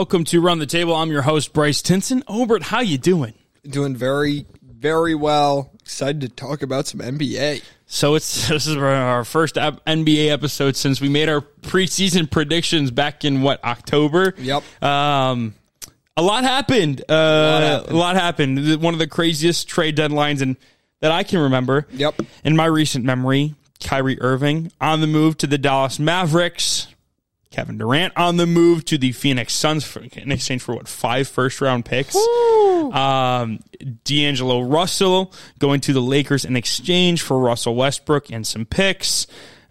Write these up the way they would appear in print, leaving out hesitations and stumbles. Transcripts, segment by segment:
welcome to Run the Table. I'm your host, Bryce Tinson. Obert, how you doing? Doing very, very well. Excited to talk about some NBA. So this is our first NBA episode since we made our preseason predictions back in, October? Yep. A lot happened. One of the craziest trade deadlines that I can remember. Yep. In my recent memory, Kyrie Irving on the move to the Dallas Mavericks. Kevin Durant on the move to the Phoenix Suns in exchange for, 5 first-round picks? D'Angelo Russell going to the Lakers in exchange for Russell Westbrook and some picks.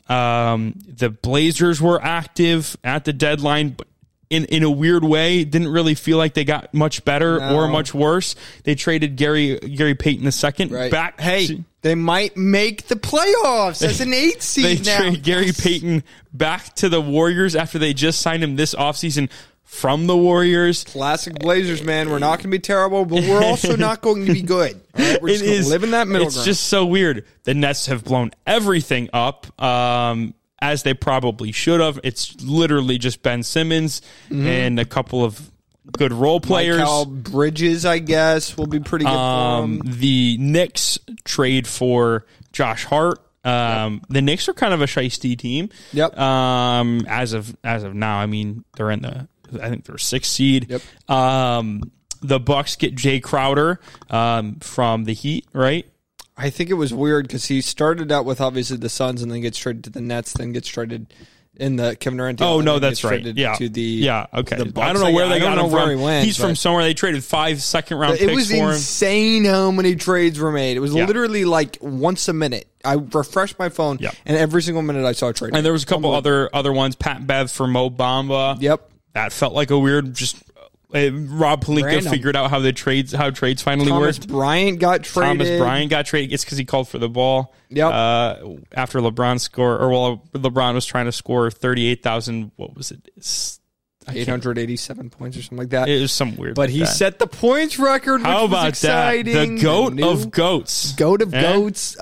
The Blazers were active at the deadline, but in a weird way, didn't really feel like they got much better or much worse. They traded Gary Payton II back. Hey, they might make the playoffs as an 8 seed. Trade Gary Payton back to the Warriors after they just signed him this offseason from the Warriors. Classic Blazers, man. We're not going to be terrible, but we're also not going to be good. Right? We're just going to live in that middle ground. It's just so weird. The Nets have blown everything up. As they probably should have. It's literally just Ben Simmons and a couple of good role players. Mikal Bridges, I guess, will be pretty good for them. The Knicks trade for Josh Hart. The Knicks are kind of a shiesty team. Yep. As of now, I mean, they're in they're 6th seed. Yep. The Bucks get Jay Crowder from the Heat, right? I think it was weird because he started out with obviously the Suns and then gets traded to the Nets, then gets traded in the Kevin Durant. Oh no, that's right. Yeah, to the okay. The Bucks. I don't know where they got him from. He's from somewhere. They traded 5 second-round picks for him. It was insane how many trades were made. It was literally like once a minute. I refreshed my phone, and every single minute I saw a trade. And there was a couple other ones. Pat Bev for Mo Bamba. Yep, that felt like a weird just. Rob Pelinka figured out how trades finally worked. Thomas Bryant got traded. It's because he called for the ball. Yep. After LeBron was trying to score 38,000. What was it? 887 points or something like that. It was some weird. But he set the points record. How about that? The goat of goats. Goat of goats.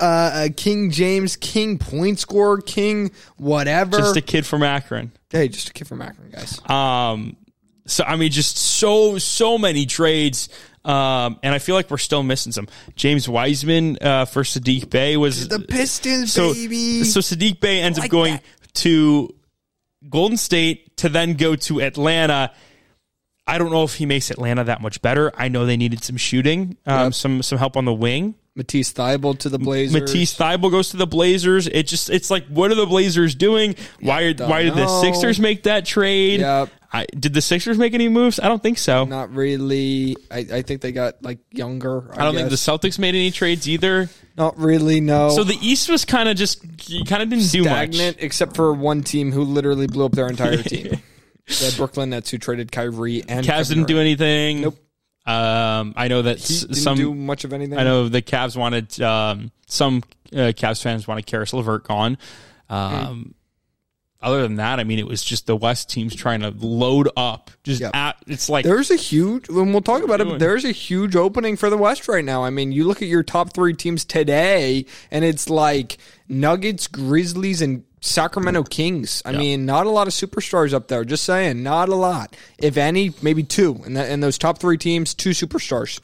King James. King point scorer. King whatever. Just a kid from Akron. Hey, just a kid from Akron, guys. So, I mean, just so many trades, and I feel like we're still missing some. James Wiseman for Sadiq Bey was... The Pistons, baby! So Sadiq Bey ends up going to Golden State to then go to Atlanta. I don't know if he makes Atlanta that much better. I know they needed some shooting, some help on the wing. Matisse Thybulle to the Blazers. Matisse Thybulle goes to the Blazers. It's like, what are the Blazers doing? Why did the Sixers make that trade? Yep. Did the Sixers make any moves? I don't think so. Not really. I think they got like younger. I don't think the Celtics made any trades either. Not really. No. So the East was kind of just didn't stagnant, do much, except for one team who literally blew up their entire team. The Brooklyn Nets, who traded Kyrie and Cavs didn't do anything. Nope. I know that some didn't do much of anything. I know the Cavs wanted Cavs fans wanted Karis LeVert gone. Other than that, I mean, it was just the West teams trying to load up. It's like there's a huge, and we'll talk about it. There's a huge opening for the West right now. I mean, you look at your top 3 teams today, and it's like Nuggets, Grizzlies, and Sacramento Kings. I mean, not a lot of superstars up there. Just saying, not a lot. If any, maybe 2. And those top 3 teams, 2 superstars.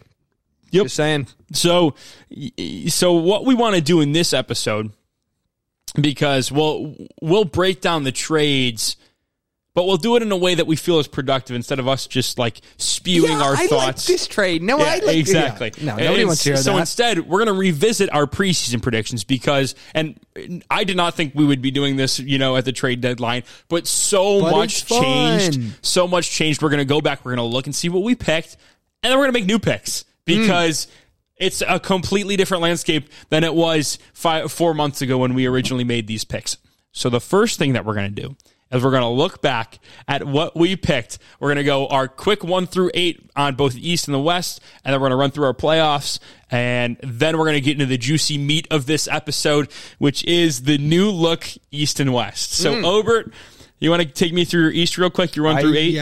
Yep. Just saying. So what we want to do in this episode, because we'll break down the trades, but we'll do it in a way that we feel is productive instead of us just like spewing our thoughts. I like this trade. No, I like exactly. Yeah. No, nobody wants to hear that. So instead, we're going to revisit our preseason predictions because I did not think we would be doing this, at the trade deadline, but much changed. So much changed. We're going to go back. We're going to look and see what we picked, and then we're going to make new picks because it's a completely different landscape than it was 4 months ago when we originally made these picks. So the first thing that we're going to do as we're going to look back at what we picked. We're going to go our quick 1 through 8 on both the East and the West, and then we're going to run through our playoffs, and then we're going to get into the juicy meat of this episode, which is the new look East and West. So, Obert, you want to take me through your East real quick? Your 1 through 8?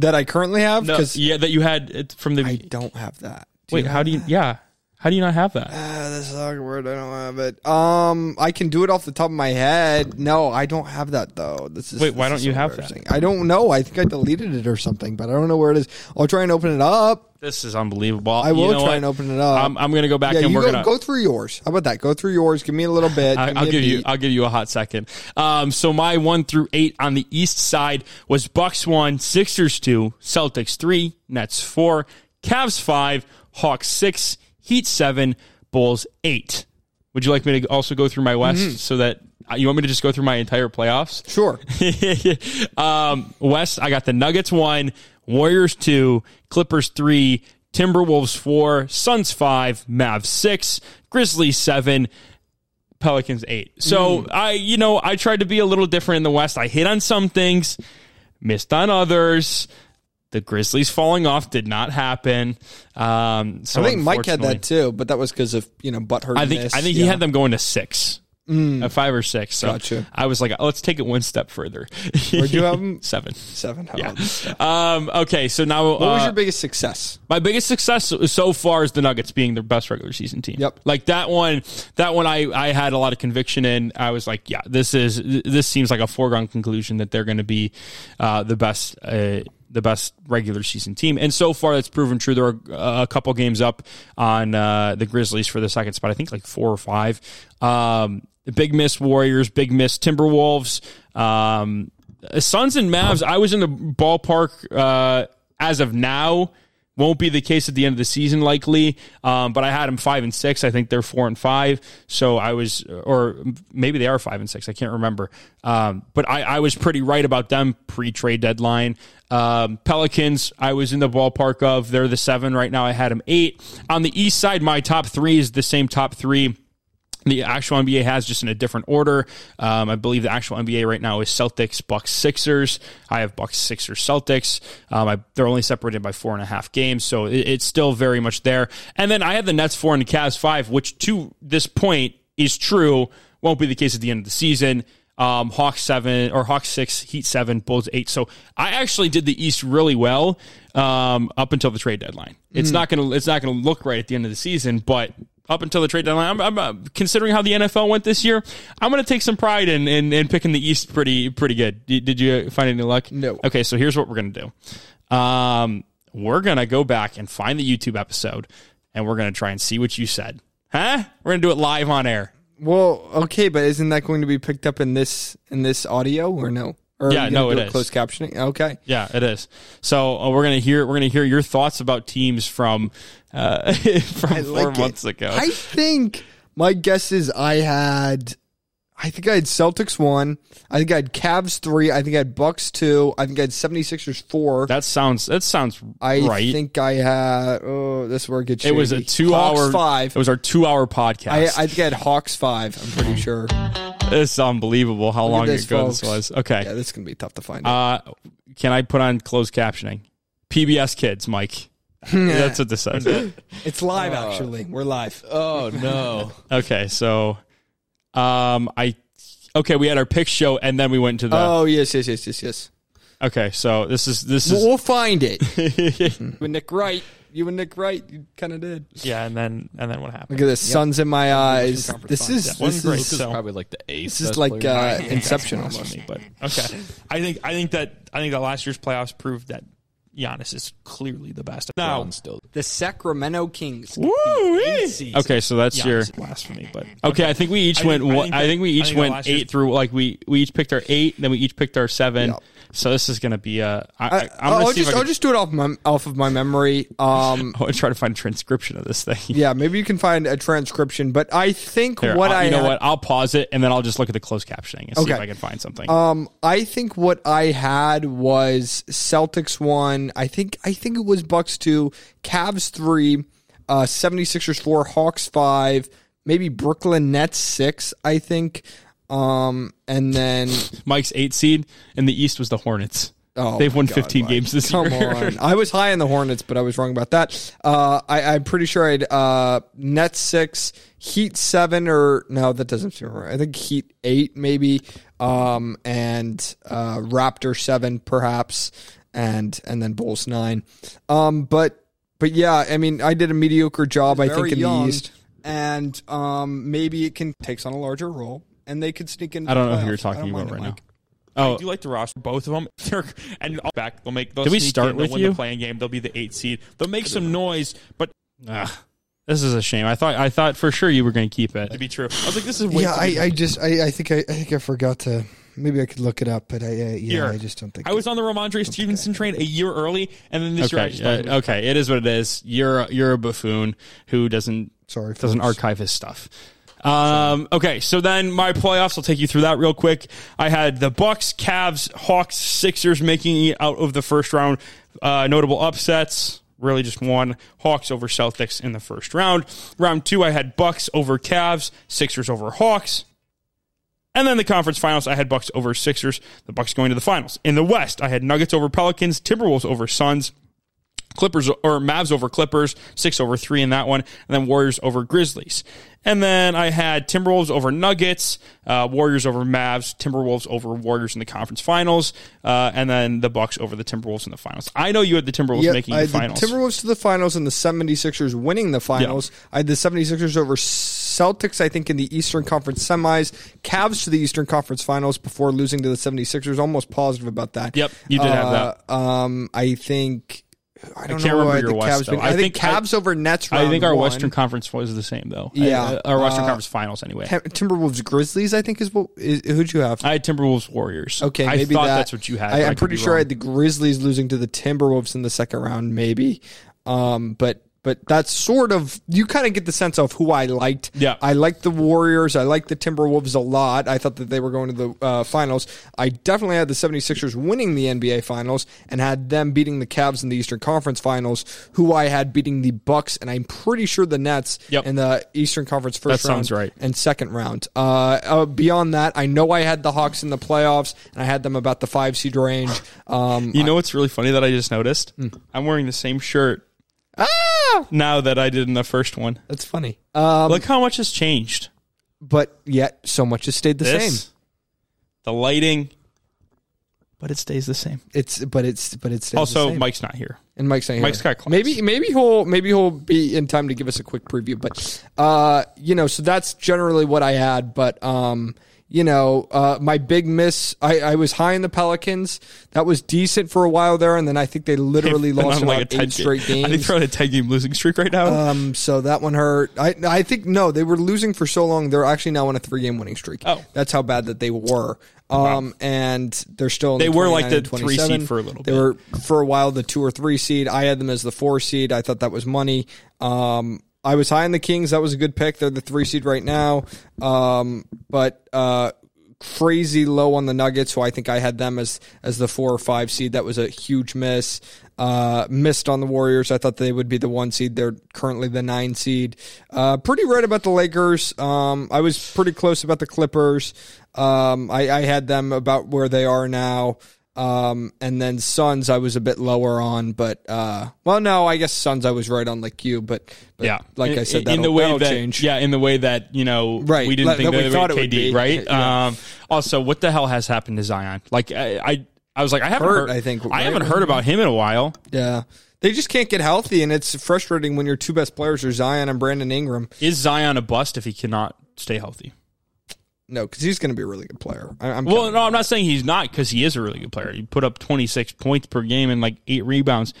That I currently have? No, that you had from the... I don't have that. Wait, how do you... Yeah. How do you not have that? That's awkward. I don't have it. I can do it off the top of my head. No, I don't have that, though. Wait, why don't you have that? I don't know. I think I deleted it or something, but I don't know where it is. I'll try and open it up. This is unbelievable. I will try and open it up. I'm going to go back and work it out. Go through yours. How about that? Go through yours. Give me a little bit. I'll give you a hot second. So my 1 through 8 on the east side was Bucks 1, Sixers 2, Celtics 3, Nets 4, Cavs 5, Hawks 6, Heat 7, Bulls 8. Would you like me to also go through my West so that you want me to just go through my entire playoffs? Sure. West, I got the Nuggets 1, Warriors 2, Clippers 3, Timberwolves 4, Suns 5, Mavs 6, Grizzlies 7, Pelicans 8. So I tried to be a little different in the West. I hit on some things, missed on others. The Grizzlies falling off did not happen. So I think Mike had that too, but that was because of butt hurtness. I think he had them going to 6, at 5 or 6. So gotcha. I was like, let's take it one step further. Where'd you have them? 7. Yeah. Okay. So now, what was your biggest success? My biggest success so far is the Nuggets being their best regular season team. Yep. Like that one I had a lot of conviction in. I was like, yeah, this seems like a foregone conclusion that they're going to be the best regular season team. And so far, that's proven true. There are a couple games up on the Grizzlies for the second spot, I think like 4 or 5. Big miss Warriors, big miss Timberwolves. Suns and Mavs, I was in the ballpark as of now. Won't be the case at the end of the season, likely. But I had them 5 and 6. I think they're 4 and 5. So I was, or maybe they are 5 and 6. I can't remember. But I was pretty right about them pre-trade deadline. Pelicans, I was in the ballpark of. They're the 7 right now. I had them 8. On the east side, my top 3 is the same top 3 the actual NBA has, just in a different order. I believe the actual NBA right now is Celtics, Bucks, Sixers. I have Bucks, Sixers, Celtics. They're only separated by 4.5 games, so it's still very much there. And then I have the Nets 4 and the Cavs 5, which to this point is true. Won't be the case at the end of the season. Hawks 7 or Hawks 6, Heat 7, Bulls 8. So I actually did the East really well up until the trade deadline. It's not gonna look right at the end of the season, but up until the trade deadline, I'm considering how the NFL went this year, I'm going to take some pride in picking the East pretty good. Did you find any luck? No. Okay, so here's what we're going to do. We're going to go back and find the YouTube episode, and we're going to try and see what you said. Huh? We're going to do it live on air. Well, okay, but isn't that going to be picked up in this audio or no? Or yeah, no, it is closed captioning. Okay, yeah, it is. So we're gonna hear your thoughts about teams from 4 months ago. I think my guess is I had Celtics 1. I think I had Cavs 3. I think I had Bucks 2. I think I had 76ers 4. That sounds right. I think I had this is where it gets shady. It was a 2 hour 5. It was our 2 hour podcast. I think I had Hawks 5. I'm pretty sure. It's unbelievable how long ago this was. Okay. Yeah, this is going to be tough to find out. Can I put on closed captioning? PBS Kids, Mike. That's what this says. It's live, actually. We're live. Oh, no. Okay, so we had our pick show, and then we went to the... Oh, yes. Okay, so this is... We'll find it. You and Nick Wright, you kind of did. Yeah, and then what happened? Look at this. Yep. Sun's in my eyes. This is probably like the ace. This is like Inception almost. But okay, I think that last year's playoffs proved that Giannis is clearly the best. Now the Sacramento Kings. Okay, so that's Giannis your blasphemy. But okay, I think we each went 8 through. Like we each picked our 8, and then we each picked our 7. Yep. So this is going to be a... I'll just do it off of my memory. I want to try to find a transcription of this thing. Yeah, maybe you can find a transcription, but I think here, I'll pause it, and then I'll just look at the closed captioning and see if I can find something. I think what I had was Celtics 1. I think it was Bucks 2, Cavs 3, 76ers 4, Hawks 5, maybe Brooklyn Nets 6, I think. And then Mike's 8 seed in the East was the Hornets. Oh, they've won 15 games this year. Come on. I was high on the Hornets, but I was wrong about that. I'm pretty sure I had Nets 6, Heat 7, or no, that doesn't seem right. I think Heat 8 maybe, and Raptor 7 perhaps, and then Bulls 9. But But yeah, I mean, I did a mediocre job, I think, in the East. And maybe it can takes on a larger role, and they could sneak in. I don't know who you're talking about right now. Oh, I do like to roster both of them. And back, they'll make. Did we start with you? The playing game, they'll be the 8th seed. They'll make some noise, but this is a shame. I thought for sure you were going to keep it. To be true, I was like, this is way I think I forgot to. Maybe I could look it up, but I just don't think I was on the Ramondre Stevenson train a year early, and then this year. Okay, it is what it is. You're a buffoon who doesn't archive his stuff. Okay, so then my playoffs, I'll take you through that real quick. I had the Bucks, Cavs, Hawks, Sixers making it out of the first round. Notable upsets, really just one. Hawks over Celtics in the first round. Round 2, I had Bucks over Cavs, Sixers over Hawks. And then the conference finals, I had Bucks over Sixers, the Bucks going to the finals. In the West, I had Nuggets over Pelicans, Timberwolves over Suns, Mavs over Clippers, 6-3 in that one, and then Warriors over Grizzlies. And then I had Timberwolves over Nuggets, Warriors over Mavs, Timberwolves over Warriors in the conference finals, and then the Bucks over the Timberwolves in the finals. I know you had the Timberwolves making the finals. The Timberwolves to the finals and the 76ers winning the finals. Yep. I had the 76ers over Celtics, I think, in the Eastern Conference semis, Cavs to the Eastern Conference finals before losing to the 76ers. Almost positive about that. Yep, you did have that. I think... I don't know why the Cavs. I think Cavs over Nets. I think our one. Western Conference was the same though. Yeah, our Western Conference Finals anyway. Timberwolves Grizzlies. I think is what who'd you have? I had Timberwolves Warriors. Okay, maybe that's what you had. I'm pretty sure I had the Grizzlies losing to the Timberwolves in the second round. Maybe, but that's sort of you kind of get the sense of who I liked. Yeah, I liked the Warriors. I liked the Timberwolves a lot. I thought that they were going to the finals. I definitely had the 76ers winning the NBA finals and had them beating the Cavs in the Eastern Conference finals, who I had beating the Bucks, and I'm pretty sure the Nets in the Eastern Conference first round and second round. Beyond that, I know I had the Hawks in the playoffs, and I had them about the 5 seed range. You know what's really funny that I just noticed? I'm wearing the same shirt. Now that I did in the first one. That's funny. Look how much has changed. But yet, so much has stayed the same. The lighting, but it stays the same. It stays the same. Also, Mike's not here. And Mike's not here. Mike's got class. Maybe he'll be in time to give us a quick preview. But, so that's generally what I had. But, my big miss, I was high in the Pelicans. That was decent for a while there, and then I think they literally lost about 8 straight games. I think they're on a 10-game losing streak right now. So that one hurt. I think they were losing for so long, they're actually now on a 3-game winning streak. Oh. That's how bad that they were. Wow. And they're still in the 29 and 27. They were like the 3 seed for a little bit. They were, for a while, the 2 or 3 seed. I had them as the 4 seed. I thought that was money. I was high on the Kings. That was a good pick. They're the 3 seed right now. But crazy low on the Nuggets, so I think I had them as the 4 or 5 seed. That was a huge miss. Missed on the Warriors. I thought they would be the 1 seed. They're currently the 9 seed. Pretty right about the Lakers. I was pretty close about the Clippers. I had them about where they are now. And then Suns I was a bit lower on, but I guess Suns I was right on like you, but yeah. Like I said, that'll change. Yeah, in the way that, right. We didn't think that it would be KD, right? Yeah. Also, what the hell has happened to Zion? Like I was like, I haven't heard about him in a while. Yeah. They just can't get healthy, and it's frustrating when your 2 best players are Zion and Brandon Ingram. Is Zion a bust if he cannot stay healthy? No, because he's going to be a really good player. I'm not saying he's not, because he is a really good player. He put up 26 points per game and like 8 rebounds.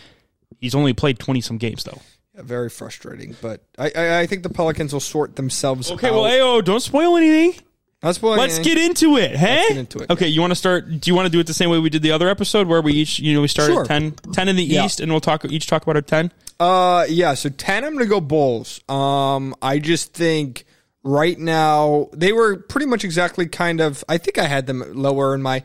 He's only played 20-some games, though. Yeah, very frustrating, but I think the Pelicans will sort themselves out. Okay, well, Ayo, don't spoil anything. Let's get into it, hey? Let's get into it. Okay, you want to start? Do you want to do it the same way we did the other episode, where we each, we start at 10 in the East, and we'll each talk about our 10? So 10, I'm going to go Bulls. I just think... Right now, they were pretty much exactly kind of. I think I had them lower in my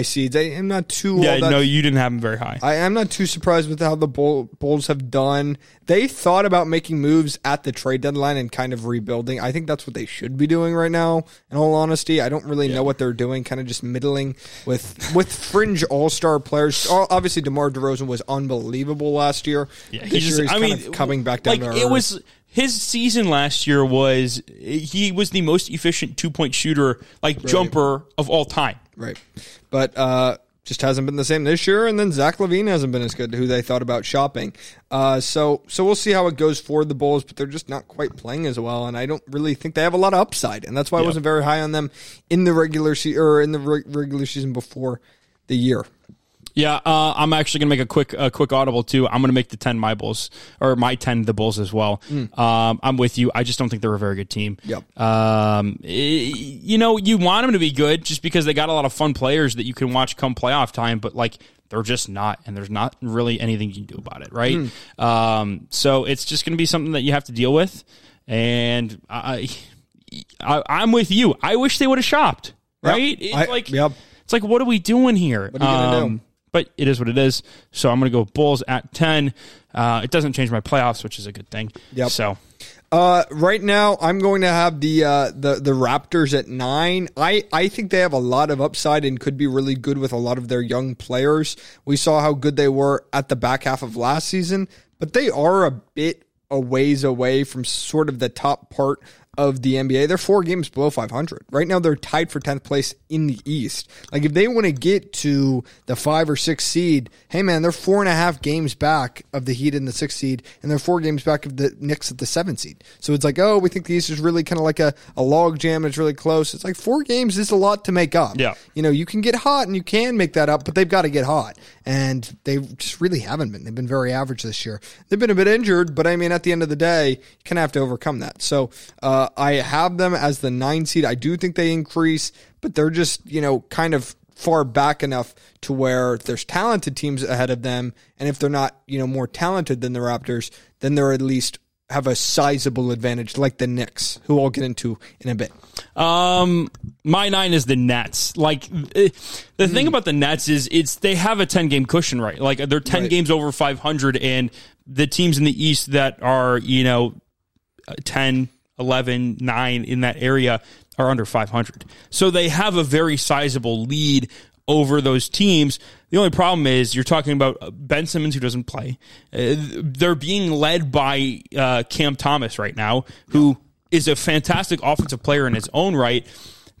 seeds. I am not too. Yeah, no, you didn't have them very high. I am not too surprised with how the Bulls have done. They thought about making moves at the trade deadline and kind of rebuilding. I think that's what they should be doing right now. In all honesty, I don't really know what they're doing. Kind of just middling with fringe all-star players. Obviously, DeMar DeRozan was unbelievable last year. Yeah, he's coming back down. Like to it was. His season last year was he was the most efficient 2-point shooter, jumper of all time. Right. But just hasn't been the same this year. And then Zach LaVine hasn't been as good, who they thought about shopping. So we'll see how it goes for the Bulls, but they're just not quite playing as well. And I don't really think they have a lot of upside. And that's why I wasn't very high on them in the regular season or in the regular season before the year. Yeah, I'm actually going to make a quick audible, too. I'm going to make the 10 my Bulls, or my 10 the Bulls as well. I'm with you. I just don't think they're a very good team. Yep. You know, you want them to be good just because they got a lot of fun players that you can watch come playoff time, but, like, they're just not, and there's not really anything you can do about it, right? So it's just going to be something that you have to deal with, and I'm with you. I wish they would have shopped, right? It's like, what are we doing here? What are you going to do? But it is what it is. So I'm going to go Bulls at 10. It doesn't change my playoffs, which is a good thing. Yep. So, right now, I'm going to have the Raptors at 9. I think they have a lot of upside and could be really good with a lot of their young players. We saw how good they were at the back half of last season, but they are a bit a ways away from sort of the top part of the NBA. They're 4 games below 500. Right now, they're tied for 10th place in the East. Like, if they want to get to the 5 or 6 seed, hey, man, they're 4.5 games back of the Heat in the 6th seed, and they're 4 games back of the Knicks at the 7th seed. So it's like, oh, we think the East is really kind of like a log jam. It's really close. It's like 4 games is a lot to make up. Yeah. You know, you can get hot, and you can make that up, but they've got to get hot. And they just really haven't been. They've been very average this year. They've been a bit injured, but, I mean, at the end of the day, you kind of have to overcome that. So, I have them as the 9 seed. I do think they increase, but they're just, you know, kind of far back enough to where there's talented teams ahead of them. And if they're not, you know, more talented than the Raptors, then they're at least have a sizable advantage like the Knicks, who I'll get into in a bit. My 9 is the Nets. Like, the thing about the Nets is they have a 10-game cushion, right? Like, they're 10 games over 500, and the teams in the East that are, you know, 10, 11, 9 in that area are under 500. So they have a very sizable lead over those teams. The only problem is you're talking about Ben Simmons, who doesn't play. They're being led by Cam Thomas right now, who is a fantastic offensive player in his own right.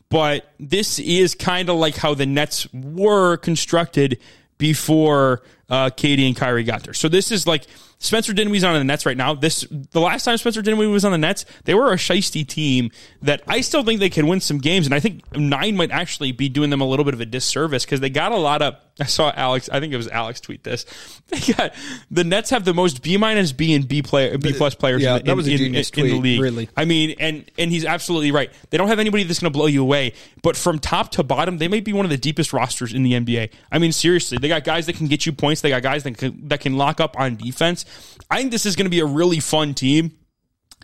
But this is kind of like how the Nets were constructed before KD and Kyrie got there. So this is like Spencer Dinwiddie's on the Nets right now. The last time Spencer Dinwiddie was on the Nets, they were a shiesty team that I still think they can win some games, and I think 9 might actually be doing them a little bit of a disservice because they got a lot of... I saw Alex, I think it was Alex tweet this. They got the Nets have the most B-, B and B-plus players in the league. Really. I mean, and he's absolutely right. They don't have anybody that's going to blow you away, but from top to bottom, they may be one of the deepest rosters in the NBA. I mean, seriously, they got guys that can get you points. They got guys that can lock up on defense. I think this is going to be a really fun team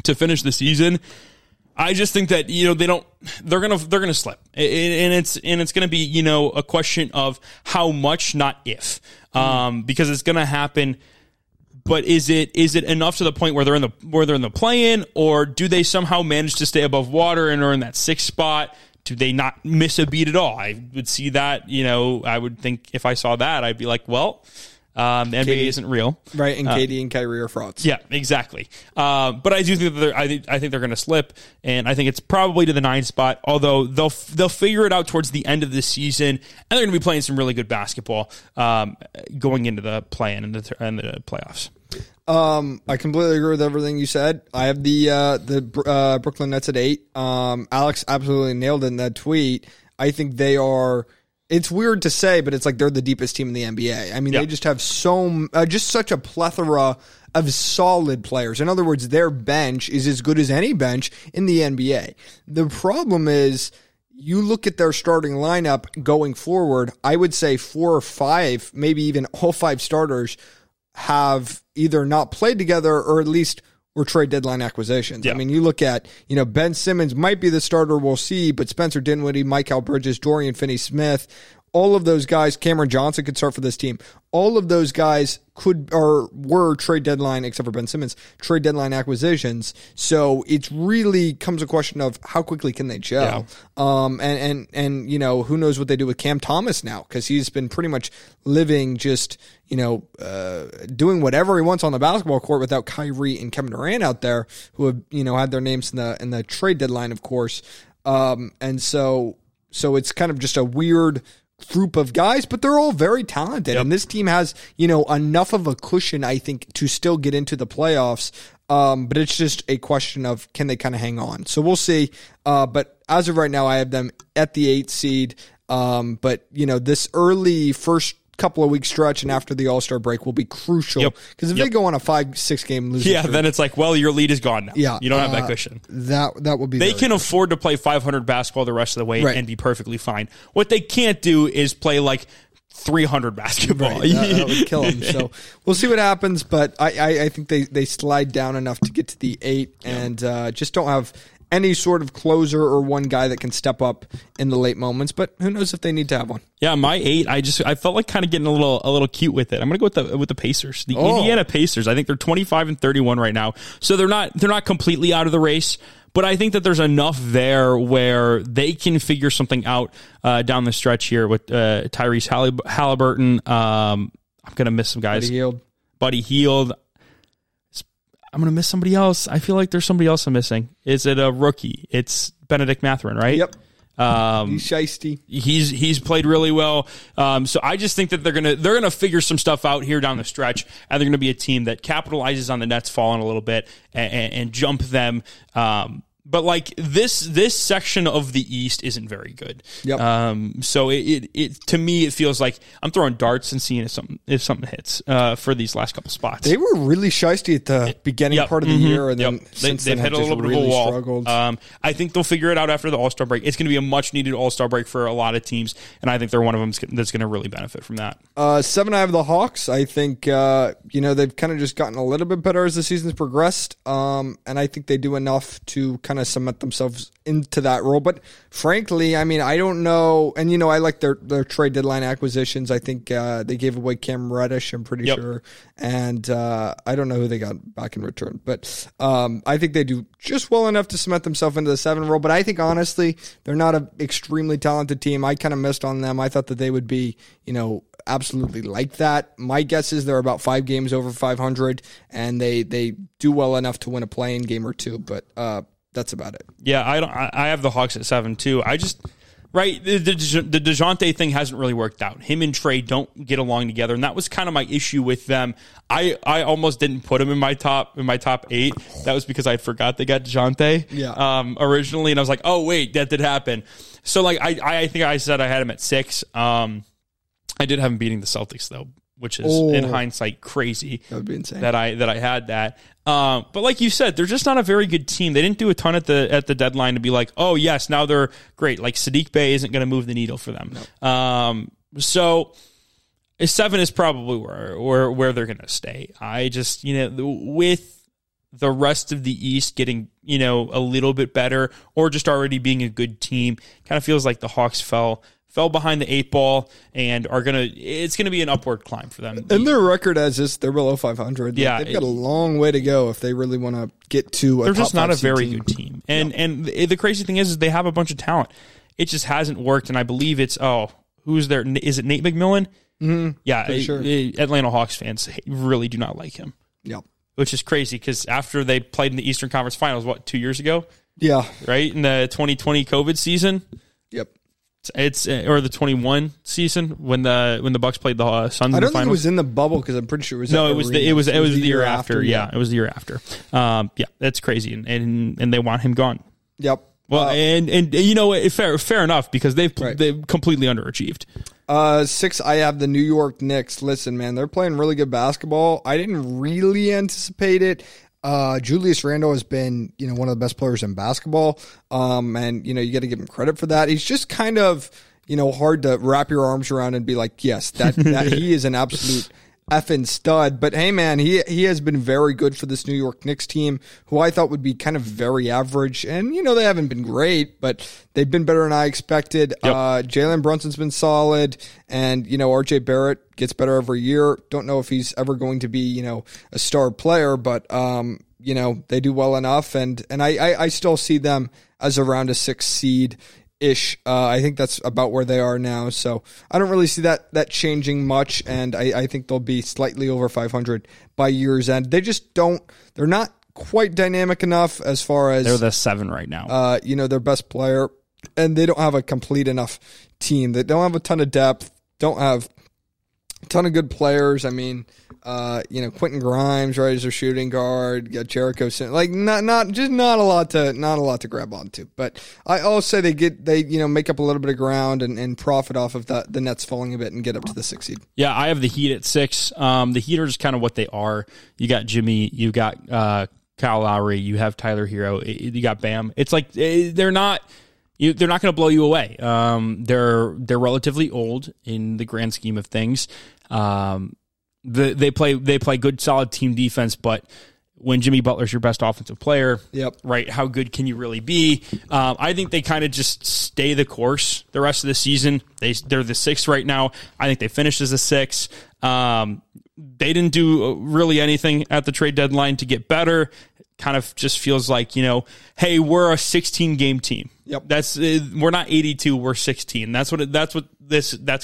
to finish the season. I just think that, you know, they're gonna slip, and it's gonna be, you know, a question of how much, not if, because it's gonna happen. But is it enough to the point where they're in the play-in, or do they somehow manage to stay above water and are in that 6th spot? Do they not miss a beat at all? I would see that, you know. I would think if I saw that, I'd be like, well, the NBA isn't real, right? And KD and Kyrie are frauds. Yeah, exactly. But I do think that I think they're going to slip, and I think it's probably to the 9 spot. Although they'll figure it out towards the end of the season, and they're going to be playing some really good basketball going into the play-in and the playoffs. I completely agree with everything you said. I have the Brooklyn Nets at 8. Alex absolutely nailed it in that tweet. I think they are. It's weird to say, but it's like they're the deepest team in the NBA. I mean, they just have just such a plethora of solid players. In other words, their bench is as good as any bench in the NBA. The problem is, you look at their starting lineup going forward, I would say 4 or 5, maybe even all 5 starters have either not played together or at least were trade deadline acquisitions. Yeah. I mean, you look at, you know, Ben Simmons might be the starter, we'll see, but Spencer Dinwiddie, Mikal Bridges, Dorian Finney-Smith, all of those guys, Cameron Johnson could start for this team. All of those guys were trade deadline, except for Ben Simmons, trade deadline acquisitions. So it really comes a question of how quickly can they gel? Yeah. And you know, who knows what they do with Cam Thomas now, because he's been pretty much living just, you know, doing whatever he wants on the basketball court without Kyrie and Kevin Durant out there, who have, you know, had their names in the trade deadline, of course. And so it's kind of just a weird group of guys, but they're all very talented. Yep. And this team has, you know, enough of a cushion, I think, to still get into the playoffs. But it's just a question of can they kind of hang on? So we'll see. But as of right now, I have them at the 8th seed. But, you know, this early first couple of weeks stretch and after the All-Star break will be crucial. Because if they go on a 5-6 game losing streak, then it's like, well, your lead is gone now. Yeah, you don't have that cushion. That will be. They can afford to play 500 basketball the rest of the way and be perfectly fine. What they can't do is play like 300 basketball. Right. That would kill them. So we'll see what happens, but I think they slide down enough to get to the 8 and just don't have any sort of closer or one guy that can step up in the late moments, but who knows if they need to have one. Yeah, my 8, I felt like kind of getting a little cute with it. I'm gonna go with the Pacers, the Indiana Pacers. I think they're 25-31 right now, so they're not completely out of the race. But I think that there's enough there where they can figure something out down the stretch here with Tyrese Halliburton. I'm gonna miss some guys. Buddy Hield. I'm going to miss somebody else. I feel like there's somebody else I'm missing. Is it a rookie? It's Benedict Mathurin, right? Yep. He's shiesty. He's played really well. So I just think that they're gonna figure some stuff out here down the stretch, and they're gonna be a team that capitalizes on the Nets falling a little bit and jump them. But like this section of the East isn't very good. Yep. So it to me it feels like I'm throwing darts and seeing if something hits for these last couple spots. They were really shiesty at the beginning part of the year, and then since they've hit a little bit of a wall. Struggled. I think they'll figure it out after the All-Star break. It's going to be a much needed All-Star break for a lot of teams, and I think they're one of them that's going to really benefit from that. 7, I have the Hawks. I think they've kind of just gotten a little bit better as the season's progressed, and I think they do enough to kind of cement themselves into that role. But frankly, I mean, I don't know. And, you know, I like their trade deadline acquisitions. I think they gave away Cam Reddish, I'm pretty sure. And I don't know who they got back in return. But I think they do just well enough to cement themselves into the 7 role. But I think, honestly, they're not an extremely talented team. I kind of missed on them. I thought that they would be, you know, absolutely like that. My guess is they're about 5 games over 500, and they do well enough to win a play-in game or two. But, that's about it. Yeah, I have the Hawks at 7 too. I just the DeJounte thing hasn't really worked out. Him and Trey don't get along together, and that was kind of my issue with them. I almost didn't put him in my top 8. That was because I forgot they got DeJounte originally, and I was like, oh wait, that did happen. So like I think I said I had him at 6. I did have him beating the Celtics though, which is in hindsight crazy. That would be insane. That I had that. But like you said, they're just not a very good team. They didn't do a ton at the deadline to be like, oh yes, now they're great. Like Sadiq Bey isn't going to move the needle for them. No. So 7 is probably where they're going to stay. I just, you know, with the rest of the East getting, you know, a little bit better or just already being a good team, kind of feels like the Hawks fell behind the 8 ball and are it's going to be an upward climb for them. And their record as is, they're below 500. Yeah. They've got a long way to go if they really want to get to a They're just not a very good team. And the crazy thing is they have a bunch of talent. It just hasn't worked. And I believe it's, who's there? Is it Nate McMillan? Mm-hmm. Yeah. Sure. Atlanta Hawks fans really do not like him. Yep. Which is crazy because after they played in the Eastern Conference Finals, 2 years ago? Yeah. Right? In the 2020 COVID season? Yep. It's or the 21 season when the Bucks played the Suns. I don't think it was in the bubble because I'm pretty sure it was. No, it was the year after. Yeah, it was the year after. Yeah, that's crazy, and they want him gone. Yep. Well, and you know, fair enough because they've completely underachieved. 6, I have the New York Knicks. Listen, man, they're playing really good basketball. I didn't really anticipate it. Julius Randle has been, you know, one of the best players in basketball. And, you know, you got to give him credit for that. He's just kind of, you know, hard to wrap your arms around and be like, yes, that he is an absolute effing stud. But hey, man, he has been very good for this New York Knicks team, who I thought would be kind of very average. And, you know, they haven't been great, but they've been better than I expected. Yep. Jalen Brunson's been solid. And, you know, RJ Barrett gets better every year. Don't know if he's ever going to be, you know, a star player, but, you know, they do well enough. And I still see them as around a 6 seed ish. I think that's about where they are now. So I don't really see that changing much. And I think they'll be slightly over 500 by year's end. They just they're not quite dynamic enough as far as they're the 7 right now. You know, their best player and they don't have a complete enough team. They don't have a ton of depth, don't have a ton of good players. I mean, Quentin Grimes, right, as their shooting guard, got Jericho, like not a lot to grab onto. But I also say they make up a little bit of ground and profit off of the Nets falling a bit and get up to the 6th seed. Yeah, I have the Heat at 6. The Heat are just kind of what they are. You got Jimmy, you got Kyle Lowry, you have Tyler Hero, you got Bam. It's like they're not going to blow you away. They're relatively old in the grand scheme of things. They play good, solid team defense, but when Jimmy Butler's your best offensive player, yep, right, how good can you really be? I think they kind of just stay the course the rest of the season. They're the 6th right now. I think they finished as the 6th. They didn't do really anything at the trade deadline to get better. Kind of just feels like, hey, we're a 16-game team. Yep, we're not 82, we're 16. That's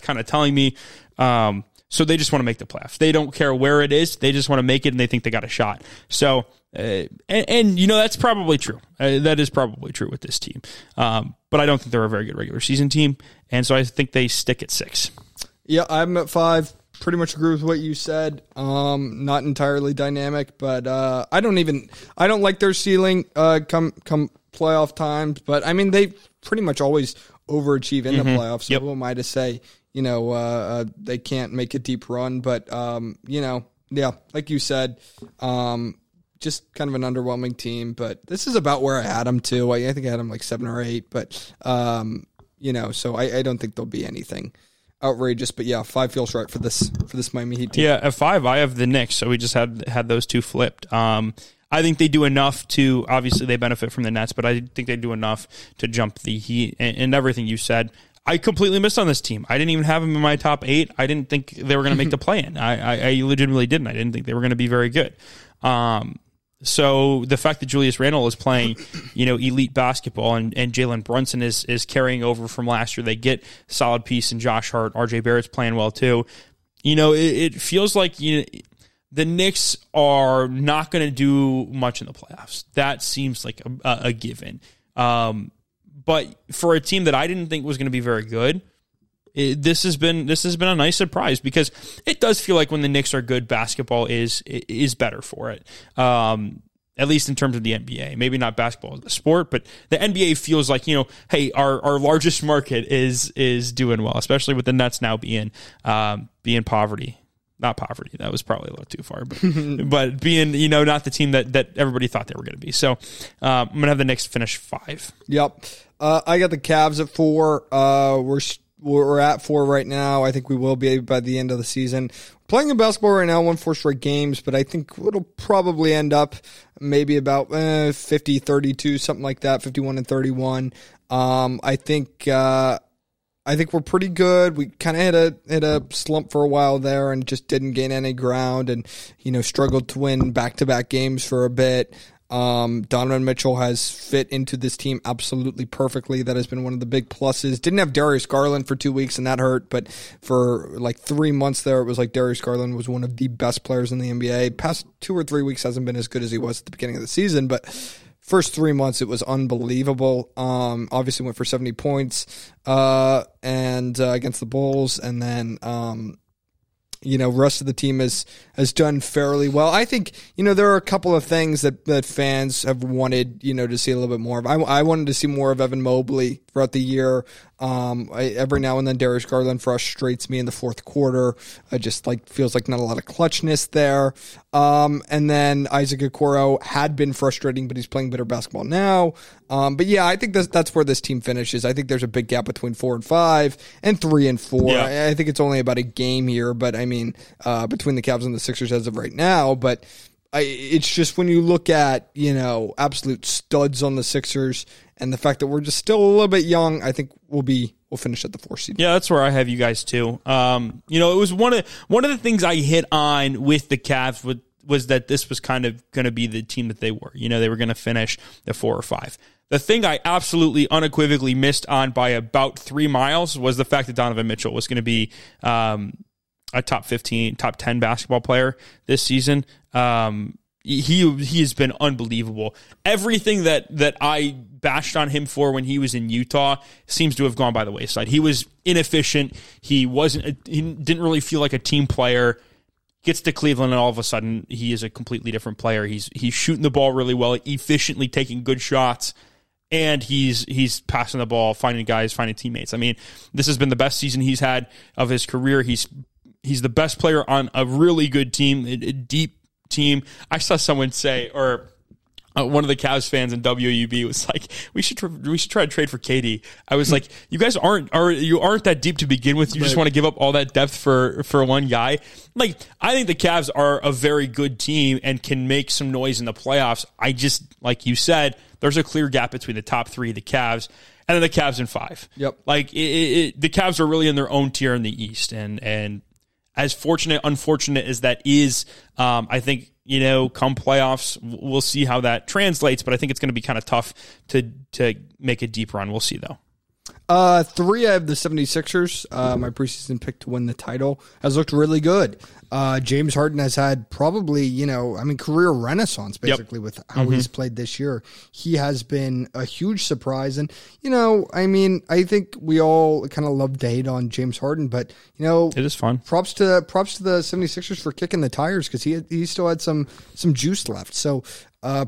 kind of telling me. So they just want to make the playoffs. They don't care where it is. They just want to make it, and they think they got a shot. So, that's probably true. That is probably true with this team. But I don't think they're a very good regular season team, and so I think they stick at 6. Yeah, I'm at 5. Pretty much agree with what you said. Not entirely dynamic, but I don't like their ceiling come playoff times. But I mean, they pretty much always overachieve in the playoffs. So who am I to say they can't make a deep run? But like you said, just kind of an underwhelming team. But this is about where I had them too. I think I had them like 7 or 8. But so I don't think there'll be anything outrageous, but yeah, 5 feels right for this Miami Heat team. Yeah, at 5, I have the Knicks, so we just had those two flipped. I think they do enough to, obviously they benefit from the Nets, but I think they do enough to jump the Heat and everything you said. I completely missed on this team. I didn't even have them in my top 8. I didn't think they were going to make the play-in. I legitimately didn't. I didn't think they were going to be very good. So the fact that Julius Randle is playing, elite basketball and Jalen Brunson is carrying over from last year. They get solid piece in Josh Hart. RJ Barrett's playing well too. It feels like the Knicks are not going to do much in the playoffs. That seems like a given. But for a team that I didn't think was going to be very good, this has been a nice surprise, because it does feel like when the Knicks are good, basketball is better for it. At least in terms of the NBA. Maybe not basketball as a sport, but the NBA feels like, hey, our largest market is doing well, especially with the Nets now being poverty. Not poverty. That was probably a little too far, but being, not the team that everybody thought they were going to be. So I'm going to have the Knicks finish 5. Yep. I got the Cavs at 4. We're at 4 right now. I think we will be by the end of the season. Playing in basketball right now, won 4 straight games, but I think it'll probably end up maybe about 50-32, something like that, 51-31. I think we're pretty good. We kind of hit a slump for a while there and just didn't gain any ground, and struggled to win back-to-back games for a bit. Donovan Mitchell has fit into this team absolutely perfectly. That has been one of the big pluses. Didn't have Darius Garland for 2 weeks, and that hurt, but for like 3 months there, it was like Darius Garland was one of the best players in the NBA. Past 2 or 3 weeks hasn't been as good as he was at the beginning of the season, but first 3 months, it was unbelievable. Obviously went for 70 points and against the Bulls, and then rest of the team has done fairly well. I think, there are a couple of things that fans have wanted, to see a little bit more of. I wanted to see more of Evan Mobley throughout the year. Every now and then Darius Garland frustrates me in the fourth quarter. I just feels like not a lot of clutchness there. And then Isaac Okoro had been frustrating, but he's playing better basketball now. But yeah, I think that's where this team finishes. I think there's a big gap between 4 and 5 and 3 and 4. Yeah. I think it's only about a game here, but between the Cavs and the Sixers as of right now, but it's just when you look at, absolute studs on the Sixers and the fact that we're just still a little bit young, I think we'll finish at the 4th seed. Yeah, that's where I have you guys too. It was one of the things I hit on with the Cavs was that this was kind of going to be the team that they were. They were going to finish the 4 or 5. The thing I absolutely unequivocally missed on by about 3 miles was the fact that Donovan Mitchell was going to be a top 15, top 10 basketball player this season. He has been unbelievable. Everything that I bashed on him for when he was in Utah seems to have gone by the wayside. He was inefficient. He didn't really feel like a team player. Gets to Cleveland and all of a sudden he is a completely different player. He's shooting the ball really well, efficiently taking good shots, and he's passing the ball, finding guys, finding teammates. I mean, this has been the best season he's had of his career. He's the best player on a really good team, a deep team. I saw someone say, or one of the Cavs fans in WUB was like, we should try to trade for KD. I was like, you guys aren't that deep to begin with. You just want to give up all that depth for one guy. Like, I think the Cavs are a very good team and can make some noise in the playoffs. I just, like you said, there's a clear gap between the top three, the Cavs, and then the Cavs in five. Yep. Like the Cavs are really in their own tier in the East, and as unfortunate as that is, I think, you know, come playoffs, we'll see how that translates, but I think it's going to be kind of tough to make a deep run. We'll see, though. 3, I have the 76ers, my preseason pick to win the title, has looked really good. James Harden has had probably, career renaissance, basically, with how he's played this year. He has been a huge surprise. And, I think we all kind of love to hate on James Harden, but, it is fun. Props to the 76ers for kicking the tires, because he still had some juice left. So,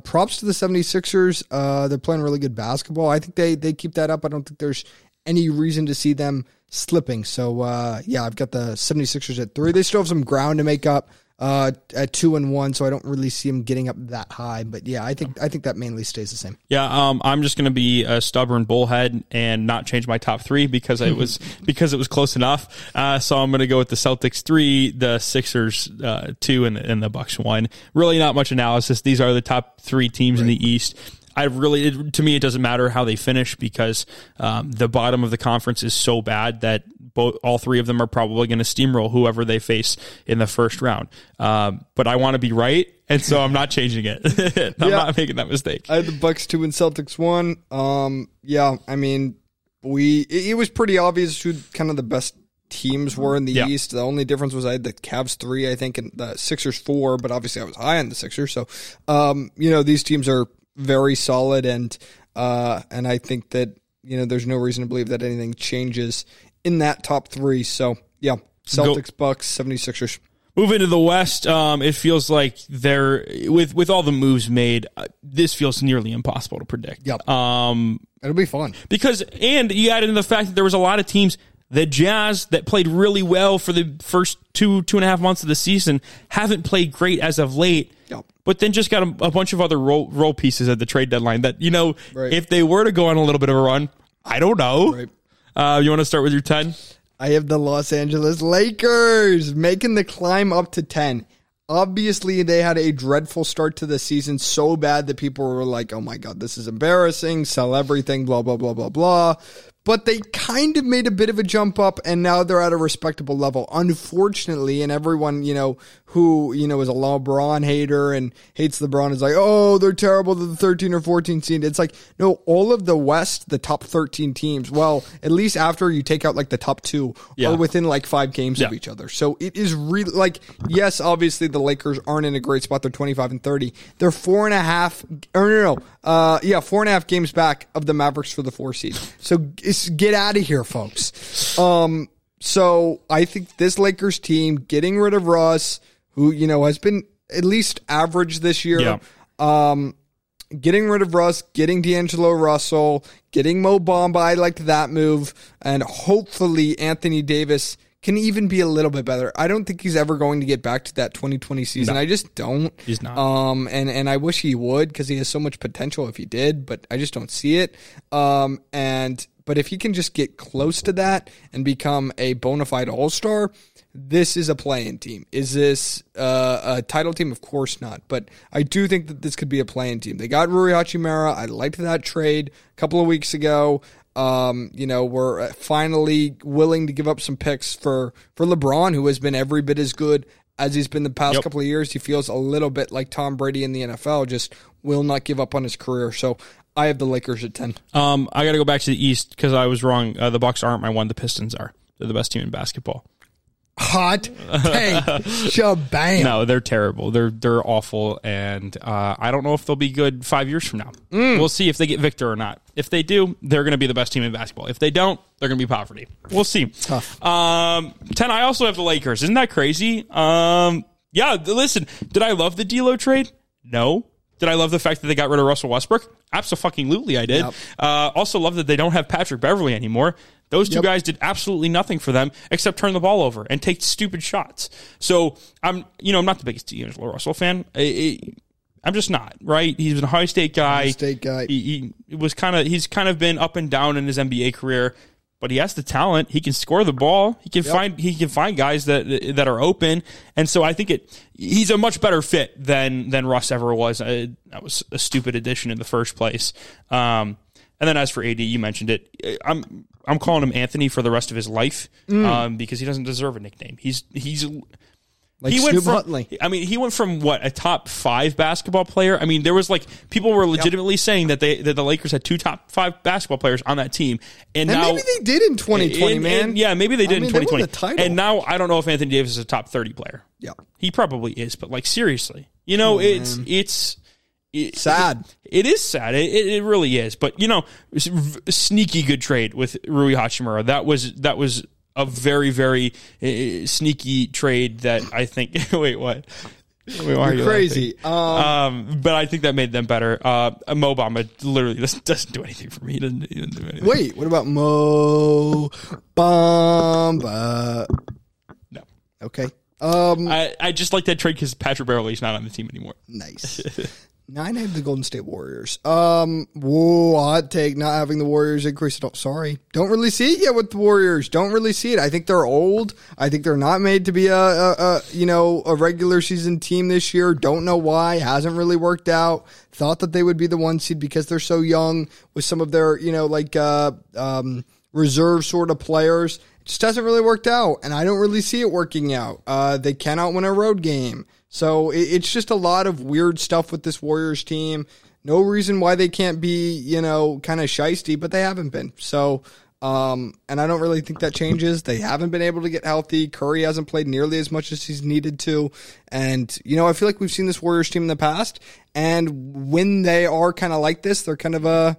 props to the 76ers. They're playing really good basketball. I think they keep that up. I don't think there's any reason to see them slipping. So, I've got the 76ers at 3. They still have some ground to make up at 2-1, so I don't really see them getting up that high. But, I think that mainly stays the same. Yeah, I'm just going to be a stubborn bullhead and not change my top 3 because it was close enough. So I'm going to go with the Celtics 3, the Sixers 2, and the Bucks 1. Really not much analysis. These are the top 3 teams in the East. To me, it doesn't matter how they finish because the bottom of the conference is so bad that all three of them are probably going to steamroll whoever they face in the first round. But I want to be right, and so I'm not changing it. I'm not making that mistake. I had the Bucks 2 and Celtics 1. It was pretty obvious who kind of the best teams were in the East. The only difference was I had the Cavs 3, I think, and the Sixers 4, but obviously I was high on the Sixers. So, these teams are very solid, and I think that, there's no reason to believe that anything changes in that top 3. So, Celtics, Bucks, 76ers. Moving to the West, it feels like with all the moves made, this feels nearly impossible to predict. Yep. It'll be fun. And you added in the fact that there was a lot of teams, the Jazz, that played really well for the first two and a half months of the season, haven't played great as of late. Yep. But then just got a bunch of other role pieces at the trade deadline that, if they were to go on a little bit of a run, I don't know. Right. You want to start with your 10? I have the Los Angeles Lakers making the climb up to 10. Obviously, they had a dreadful start to the season, so bad that people were like, oh my God, this is embarrassing, sell everything, blah, blah, blah, blah, blah. But they kind of made a bit of a jump up, and now they're at a respectable level. Unfortunately, and everyone, who, is a LeBron hater and hates LeBron is like, oh, they're terrible to the 13 or 14 seed. It's like, no, all of the West, the top 13 teams, well, at least after you take out, the top 2 are within, 5 games of each other. So it is really, yes, obviously the Lakers aren't in a great spot. They're 25-30. They're 4.5 games back of the Mavericks for the 4 seed. So get out of here, folks. So I think this Lakers team getting rid of Russ, who, has been at least average this year, getting rid of Russ, getting D'Angelo Russell, getting Mo Bamba, I liked that move, and hopefully Anthony Davis can even be a little bit better. I don't think he's ever going to get back to that 2020 season. No, I just don't. He's not. And I wish he would, because he has so much potential if he did, but I just don't see it. But if he can just get close to that and become a bona fide all-star, this is a play-in team. Is this a title team? Of course not. But I do think that this could be a play-in team. They got Rui Hachimura. I liked that trade a couple of weeks ago. We're finally willing to give up some picks for LeBron, who has been every bit as good as he's been the past couple of years. He feels a little bit like Tom Brady in the NFL, just will not give up on his career. So I have the Lakers at 10. I got to go back to the East because I was wrong. The Bucks aren't my 1. The Pistons are. They're the best team in basketball. hot take. Shabam. No, they're terrible. They're awful, and I don't know if they'll be good 5 years from now. We'll see if they get Victor or not. If they do, they're going to be the best team in basketball. If they don't, they're going to be poverty. We'll see. Tough. 10, I also have the Lakers. Isn't that crazy? Yeah, listen, did I love the D'Lo trade? No. Did I love the fact that they got rid of Russell Westbrook? Absolutely, I did. Yep. Also love that they don't have Patrick Beverley anymore. Those two guys did absolutely nothing for them except turn the ball over and take stupid shots. So I'm not the biggest D'Angelo Russell fan. I'm just not, right? He's been a Ohio State guy. Ohio State guy. He's kind of been up and down in his NBA career, but he has the talent. He can score the ball. He can find guys that are open. And so I think he's a much better fit than Russ ever was. That was a stupid addition in the first place. And then as for AD, you mentioned it. I'm calling him Anthony for the rest of his life because he doesn't deserve a nickname. He's like he went from Huntley. I mean, he went from what, a top five basketball player. I mean, there was people were legitimately saying that the Lakers had two top five basketball players on that team, and now, maybe they did in 2020, man. Yeah, maybe they did in 2020. And now I don't know if Anthony Davis is a top 30 player. Yeah, he probably is, but seriously, it's. Sad. It is sad. It really is. But sneaky good trade with Rui Hachimura. That was a very, very sneaky trade that I think. Wait, what? You're are you crazy. But I think that made them better. Mo Bamba literally doesn't do anything for me. He doesn't do anything. Wait, what about Mo Bamba? No. Okay. I just like that trade because Patrick Beverley's not on the team anymore. Nice. 9, I have the Golden State Warriors. Hot take, not having the Warriors increase at all. Sorry. Don't really see it yet with the Warriors. Don't really see it. I think they're old. I think they're not made to be a regular season team this year. Don't know why. Hasn't really worked out. Thought that they would be the 1 seed because they're so young with some of their, reserve sort of players. It just hasn't really worked out, and I don't really see it working out. They cannot win a road game. So it's just a lot of weird stuff with this Warriors team. No reason why they can't be, kind of shiesty, but they haven't been. So, and I don't really think that changes. They haven't been able to get healthy. Curry hasn't played nearly as much as he's needed to. And, I feel like we've seen this Warriors team in the past. And when they are kind of like this, they're kind of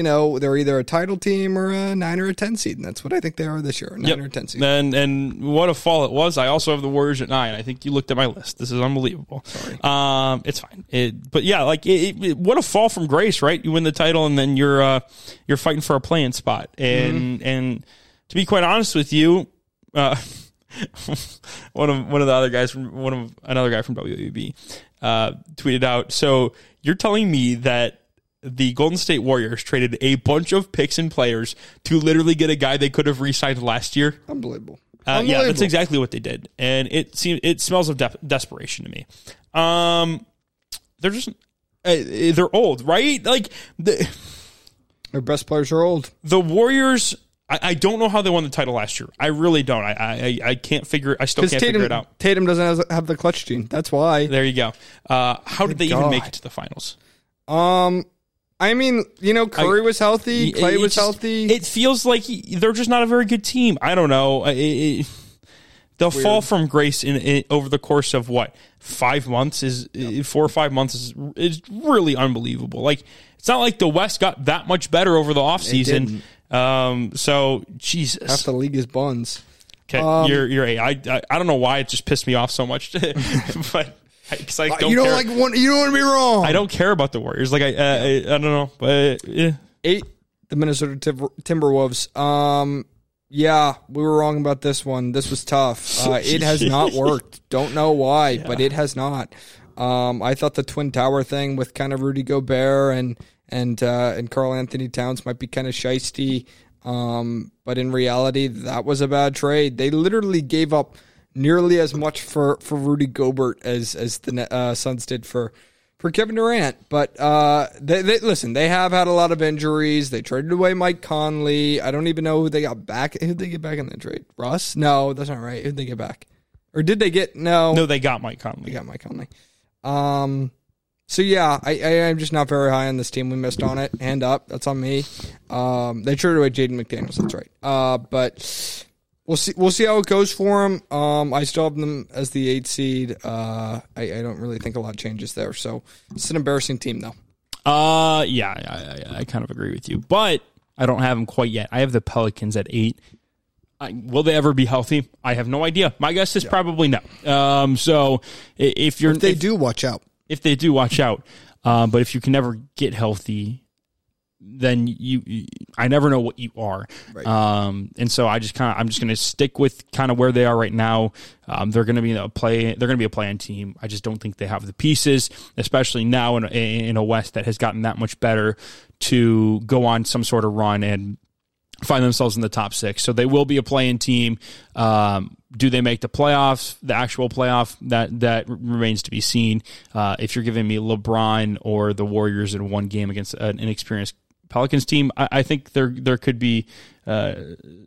they're either a title team or a 9 or a 10 seed, and that's what I think they are this year, 9 or a 10 seed. And what a fall it was. I also have the Warriors at 9. I think you looked at my list. This is unbelievable. Sorry. It's fine. What a fall from grace, right? You win the title, and then you're fighting for a play-in spot. And to be quite honest with you, another guy from WAB tweeted out, so you're telling me that the Golden State Warriors traded a bunch of picks and players to literally get a guy they could have re-signed last year. Unbelievable. Yeah, that's exactly what they did. And it smells of desperation to me. They're just, they're old, right? Their best players are old. The Warriors, I don't know how they won the title last year. I really don't. I can't figure it. I still can't figure it out. Tatum doesn't have the clutch gene. That's why. There you go. How did they even make it to the finals? Curry was healthy. Clay was healthy. It feels like they're just not a very good team. I don't know. They'll fall from grace in over the course of what, 5 months? 4 or 5 months is really unbelievable. It's not like the West got that much better over the offseason. So Jesus, half the league is buns. Okay, you're a. I don't know why it just pissed me off so much, but. You don't want to be wrong. I don't care about the Warriors. I don't know. But, yeah. 8, the Minnesota Timberwolves. Yeah, we were wrong about this one. This was tough. It has not worked. Don't know why, but it has not. I thought the Twin Tower thing with kind of Rudy Gobert and Karl Anthony Towns might be kind of shiesty. But in reality, that was a bad trade. They literally gave up nearly as much for Rudy Gobert as the Suns did for Kevin Durant. But they have had a lot of injuries. They traded away Mike Conley. I don't even know who they got back. Who did they get back in the trade? Russ? No, that's not right. Who did they get back? Or did they get... No. No, they got Mike Conley. So, yeah, I'm just not very high on this team. We missed on it. Hand up. That's on me. They traded away Jaden McDaniels. That's right. But... We'll see how it goes for him. I still have them as the 8th seed. I don't really think a lot changes there. So it's an embarrassing team, though. Yeah, I kind of agree with you, but I don't have them quite yet. I have the Pelicans at 8. Will they ever be healthy? I have no idea. My guess is probably no. So if they do, watch out. If they do, watch out. But if you can never get healthy, then I never know what you are. Right. And so I'm just going to stick with kind of where they are right now. They're going to be a play-in team. I just don't think they have the pieces, especially now in a West that has gotten that much better, to go on some sort of run and find themselves in the top 6. So they will be a play-in team. Do they make the playoffs, the actual playoff? That remains to be seen. If you're giving me LeBron or the Warriors in one game against an inexperienced Pelicans team, I think there could be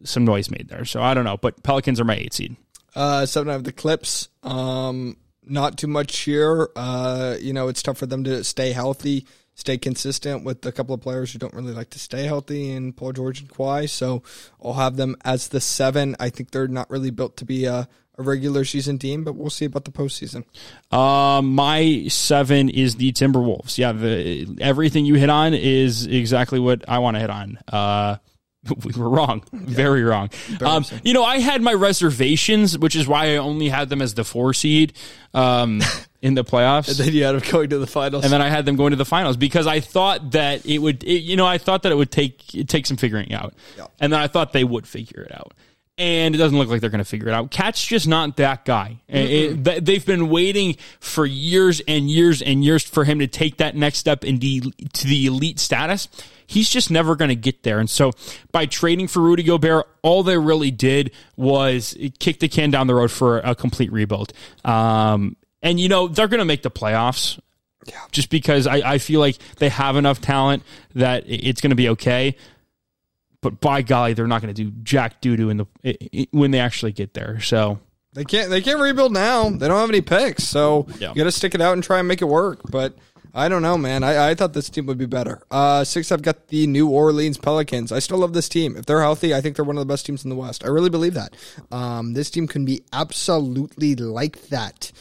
some noise made there. So I don't know, but Pelicans are my 8th seed. 7, I have the Clips. Not too much here. It's tough for them to stay healthy, stay consistent with a couple of players who don't really like to stay healthy, in Paul George and Kawhi. So I'll have them as the 7. I think they're not really built to be a regular season team, but we'll see about the postseason. My 7 is the Timberwolves. Yeah, everything you hit on is exactly what I want to hit on. We were wrong. Very wrong. I had my reservations, which is why I only had them as the 4 seed in the playoffs. And then you had them going to the finals. And then I had them going to the finals because I thought that it would take some figuring out. Yeah. And then I thought they would figure it out. And it doesn't look like they're going to figure it out. Cat's just not that guy. Mm-hmm. They've been waiting for years and years and years for him to take that next step to the elite status. He's just never going to get there. And so by trading for Rudy Gobert, all they really did was kick the can down the road for a complete rebuild. And they're going to make the playoffs. Yeah. Just because I feel like they have enough talent that it's going to be okay. But by golly, they're not going to do jack doo-doo when they actually get there. So they can't rebuild now. They don't have any picks, so you got to stick it out and try and make it work. But I don't know, man. I thought this team would be better. 6, I've got the New Orleans Pelicans. I still love this team. If they're healthy, I think they're one of the best teams in the West. I really believe that. This team can be absolutely like that.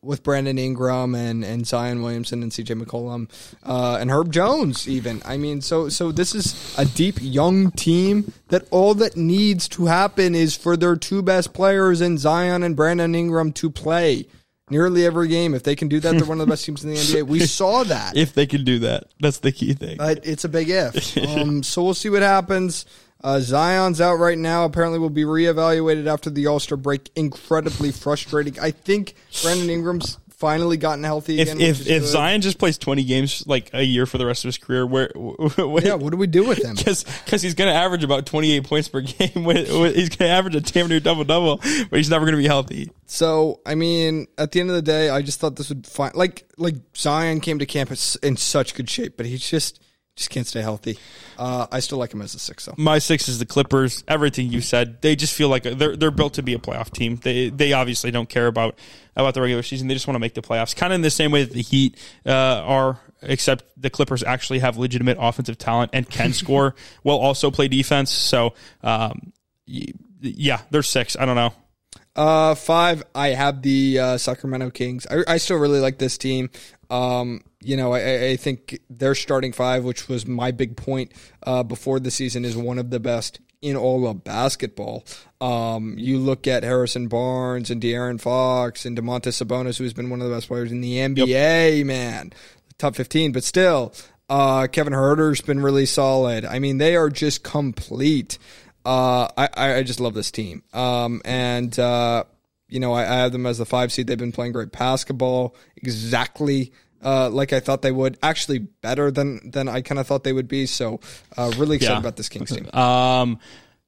With Brandon Ingram and Zion Williamson and CJ McCollum and Herb Jones even. I mean, so this is a deep, young team that all that needs to happen is for their 2 best players in Zion and Brandon Ingram to play nearly every game. If they can do that, they're one of the best teams in the NBA. We saw that. If they can do that. That's the key thing. But it's a big if. So we'll see what happens. Zion's out right now. Apparently will be reevaluated after the All-Star break. Incredibly frustrating. I think Brandon Ingram's finally gotten healthy again. If Zion just plays 20 games like a year for the rest of his career, what do we do with him? Because he's going to average about 28 points per game. He's going to average a damn near double-double, but he's never going to be healthy. So, I mean, at the end of the day, I just thought this would find... Like Zion came to campus in such good shape, but he's just... can't stay healthy. I still like him as a 6, though. My 6 is the Clippers. Everything you said, they just feel like they're built to be a playoff team. They obviously don't care about the regular season. They just want to make the playoffs. Kind of in the same way that the Heat are, except the Clippers actually have legitimate offensive talent and can score while also play defense. So, they're 6. I don't know. 5, I have the Sacramento Kings. I still really like this team. I think their starting 5, which was my big point before the season, is one of the best in all of basketball. You look at Harrison Barnes and De'Aaron Fox and Domantas Sabonis, who's been one of the best players in the NBA, man. Top 15, but still. Kevin Huerter's been really solid. I mean, they are just complete. I just love this team. I have them as the 5 seed. They've been playing great basketball. Exactly like I thought they would, actually better than I kind of thought they would be. So really excited about this Kings team. I'm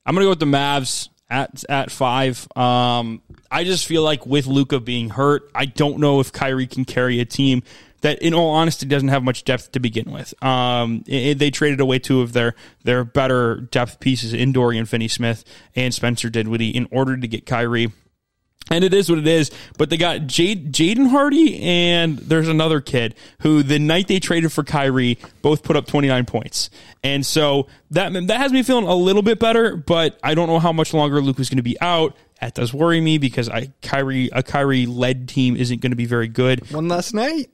going to go with the Mavs at 5. I just feel like with Luka being hurt, I don't know if Kyrie can carry a team that, in all honesty, doesn't have much depth to begin with. They traded away 2 of their better depth pieces in Dorian Finney-Smith and Spencer Dinwiddie in order to get Kyrie. And it is what it is, but they got Jaden Hardy, and there's another kid who the night they traded for Kyrie both put up 29 points. And so that has me feeling a little bit better, but I don't know how much longer Luka's going to be out. That does worry me because a Kyrie-led team isn't going to be very good. One last night.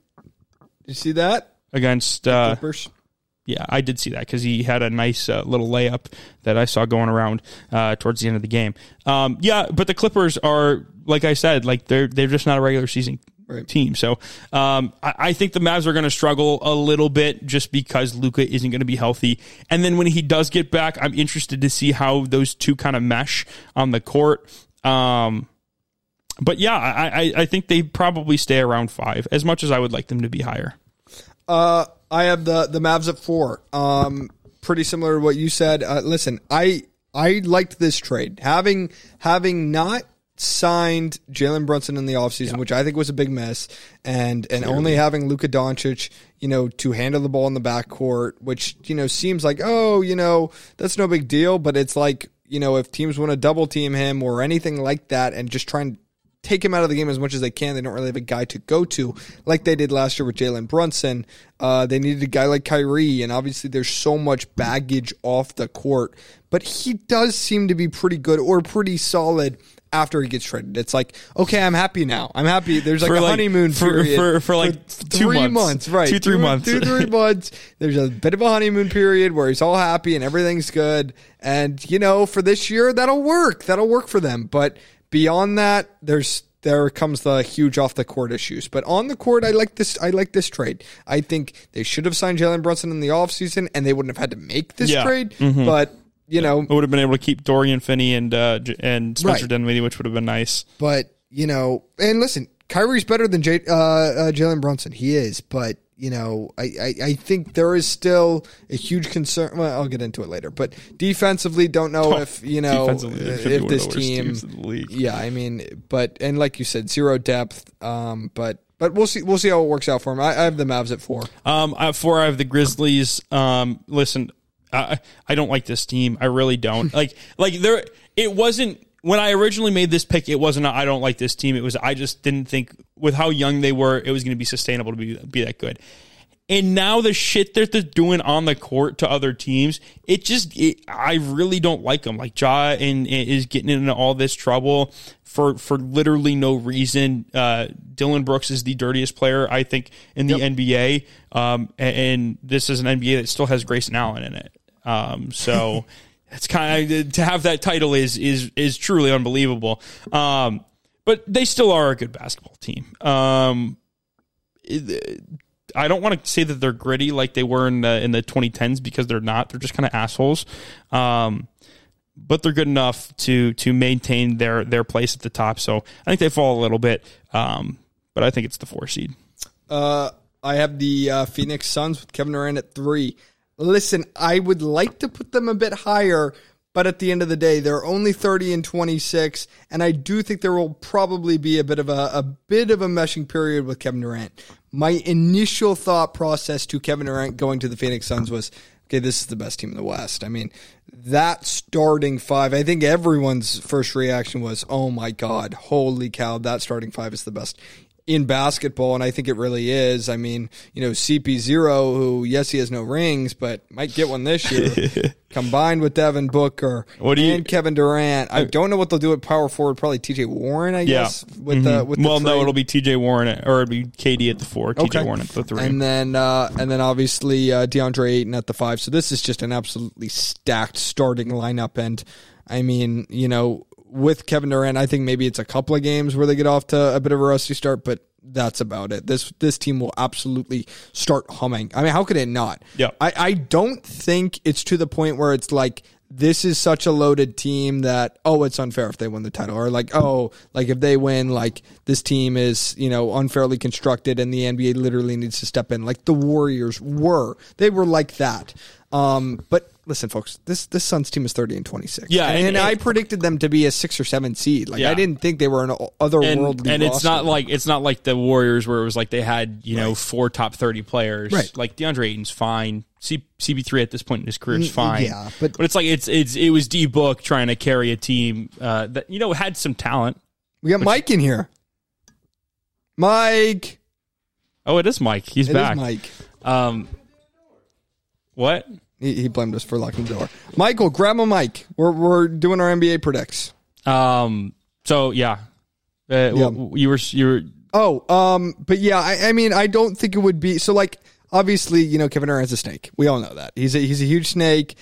Did you see that? Against Clippers. Yeah, I did see that because he had a nice little layup that I saw going around towards the end of the game. Yeah, but the Clippers are, like I said, like they're just not a regular season team. So I think the Mavs are going to struggle a little bit just because Luka isn't going to be healthy. And then when he does get back, I'm interested to see how those two kind of mesh on the court. But yeah, I think they probably stay around 5 as much as I would like them to be higher. I have the Mavs at 4. Pretty similar to what you said. Listen, I liked this trade. Having not signed Jalen Brunson in the offseason, which I think was a big mess, and only having Luka Doncic, to handle the ball in the backcourt, which, seems like, that's no big deal, but it's like, if teams want to double team him or anything like that and just try and take him out of the game as much as they can. They don't really have a guy to go to like they did last year with Jalen Brunson. They needed a guy like Kyrie, and obviously there's so much baggage off the court. But he does seem to be pretty good or pretty solid after he gets traded. It's like, okay, I'm happy now. I'm happy. There's like a honeymoon period. For like 2 months. Right. 2-3 months. 2-3 months. There's a bit of a honeymoon period where he's all happy and everything's good. And, for this year, that'll work. That'll work for them. But beyond that, there comes the huge off the court issues. But on the court, I like this trade. I think they should have signed Jalen Brunson in the offseason, and they wouldn't have had to make this trade. Mm-hmm. But I would have been able to keep Dorian Finney and Spencer Dinwiddie, which would have been nice. But and listen, Kyrie's better than Jalen Brunson. He is, but. I think there is still a huge concern. Well, I'll get into it later. But defensively, don't know if this team. Yeah, and like you said, zero depth. But we'll see how it works out for him. I have the Mavs at 4. At 4, I have the Grizzlies. Listen, I don't like this team. I really don't like there. It wasn't. When I originally made this pick, it wasn't I don't like this team. It was I just didn't think, with how young they were, it was going to be sustainable to be that good. And now the shit that they're doing on the court to other teams, I really don't like them. Like, Ja is getting into all this trouble for literally no reason. Dylan Brooks is the dirtiest player, I think, in the NBA. And this is an NBA that still has Grayson Allen in it. So... It's kind of to have that title is truly unbelievable. But they still are a good basketball team. I don't want to say that they're gritty like they were in the 2010s because they're not. They're just kind of assholes. But they're good enough to maintain their place at the top. So I think they fall a little bit. But I think it's the 4 seed. I have the Phoenix Suns with Kevin Durant at 3. Listen, I would like to put them a bit higher, but at the end of the day, they're only 30 and 26, and I do think there will probably be a bit of a meshing period with Kevin Durant. My initial thought process to Kevin Durant going to the Phoenix Suns was, okay, this is the best team in the West. That starting 5, I think everyone's first reaction was, oh my God, holy cow, that starting 5 is the best in basketball, and I think it really is. CP0, who, yes, he has no rings, but might get one this year, combined with Devin Booker Kevin Durant. I don't know what they'll do at power forward, probably TJ Warren, I guess. It'll be TJ Warren, or it'll be KD at the 4, TJ Warren at the 3. And then obviously DeAndre Ayton at the 5. So this is just an absolutely stacked starting lineup, and with Kevin Durant, I think maybe it's a couple of games where they get off to a bit of a rusty start, but that's about it. This team will absolutely start humming. How could it not? Yeah. I don't think it's to the point where it's like, this is such a loaded team that, oh, it's unfair if they win the title, or like, oh, like if they win, like this team is, unfairly constructed and the NBA literally needs to step in. Like the Warriors were. They were like that. But listen, folks, this Suns team is 30 and 26. Yeah, and I predicted them to be a 6 or 7 seed. I didn't think they were an otherworldly. And it's not like the Warriors where it was like they had 4 top 30 players. Right. Like DeAndre Ayton's fine. CB3 at this point in his career is fine. Yeah, but it's like it was D Book trying to carry a team that had some talent. We got Mike in here. Mike. Oh, it is Mike. He's back. It is Mike. What? He blamed us for locking the door. Michael, grab a mic. We're doing our NBA predicts. So yeah. You were. Oh. But yeah. I mean, I don't think it would be so. Like, obviously, you know, Kevin Durant's a snake. We all know that. He's a huge snake.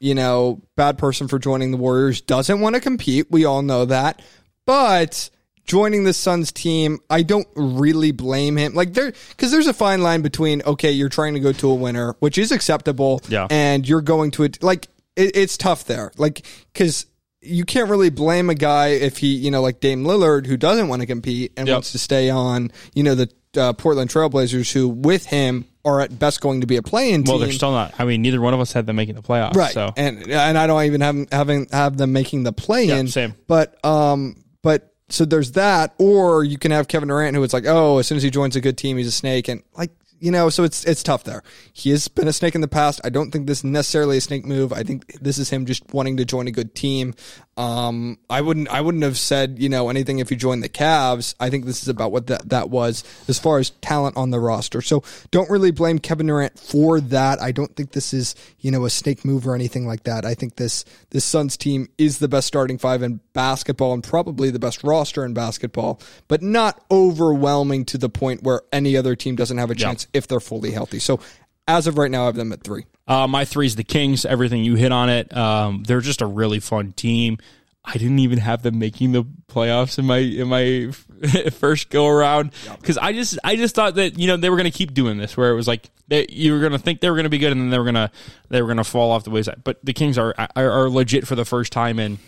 You know, bad person for joining the Warriors. Doesn't want to compete. We all know that. But joining the Suns team, I don't really blame him. Like, because there's a fine line between, okay, you're trying to go to a winner, which is acceptable, and you're going to it. Like, it's tough there. Like, because you can't really blame a guy if he, you know, like Dame Lillard, who doesn't want to compete and wants to stay on, you know, the Portland Trail Blazers, who with him are at best going to be a play-in team. Well, they're still not. I mean, neither one of us had them making the playoffs, right? So. And I don't even have them making the play-in. Yeah, same. But. So there's that, or you can have Kevin Durant, who it's like, oh, as soon as he joins a good team, he's a snake, and like, you know, so it's tough there. He has been a snake in the past. I don't think this is necessarily a snake move. I think this is him just wanting to join a good team. I wouldn't have said, you know, anything if you joined the Cavs. I think this is about what that was as far as talent on the roster. So don't really blame Kevin Durant for that. I don't think this is, you know, a snake move or anything like that. I think this Suns team is the best starting five in basketball and probably the best roster in basketball, but not overwhelming to the point where any other team doesn't have a chance if they're fully healthy. So as of right now, I have them at 3. My 3 is the Kings. Everything you hit on it. They're just a really fun team. I didn't even have them making the playoffs in my first go around because I just thought that, you know, they were going to keep doing this where it was like you were going to think they were going to be good and then they were going to fall off the wayside. But the Kings are legit for the first time in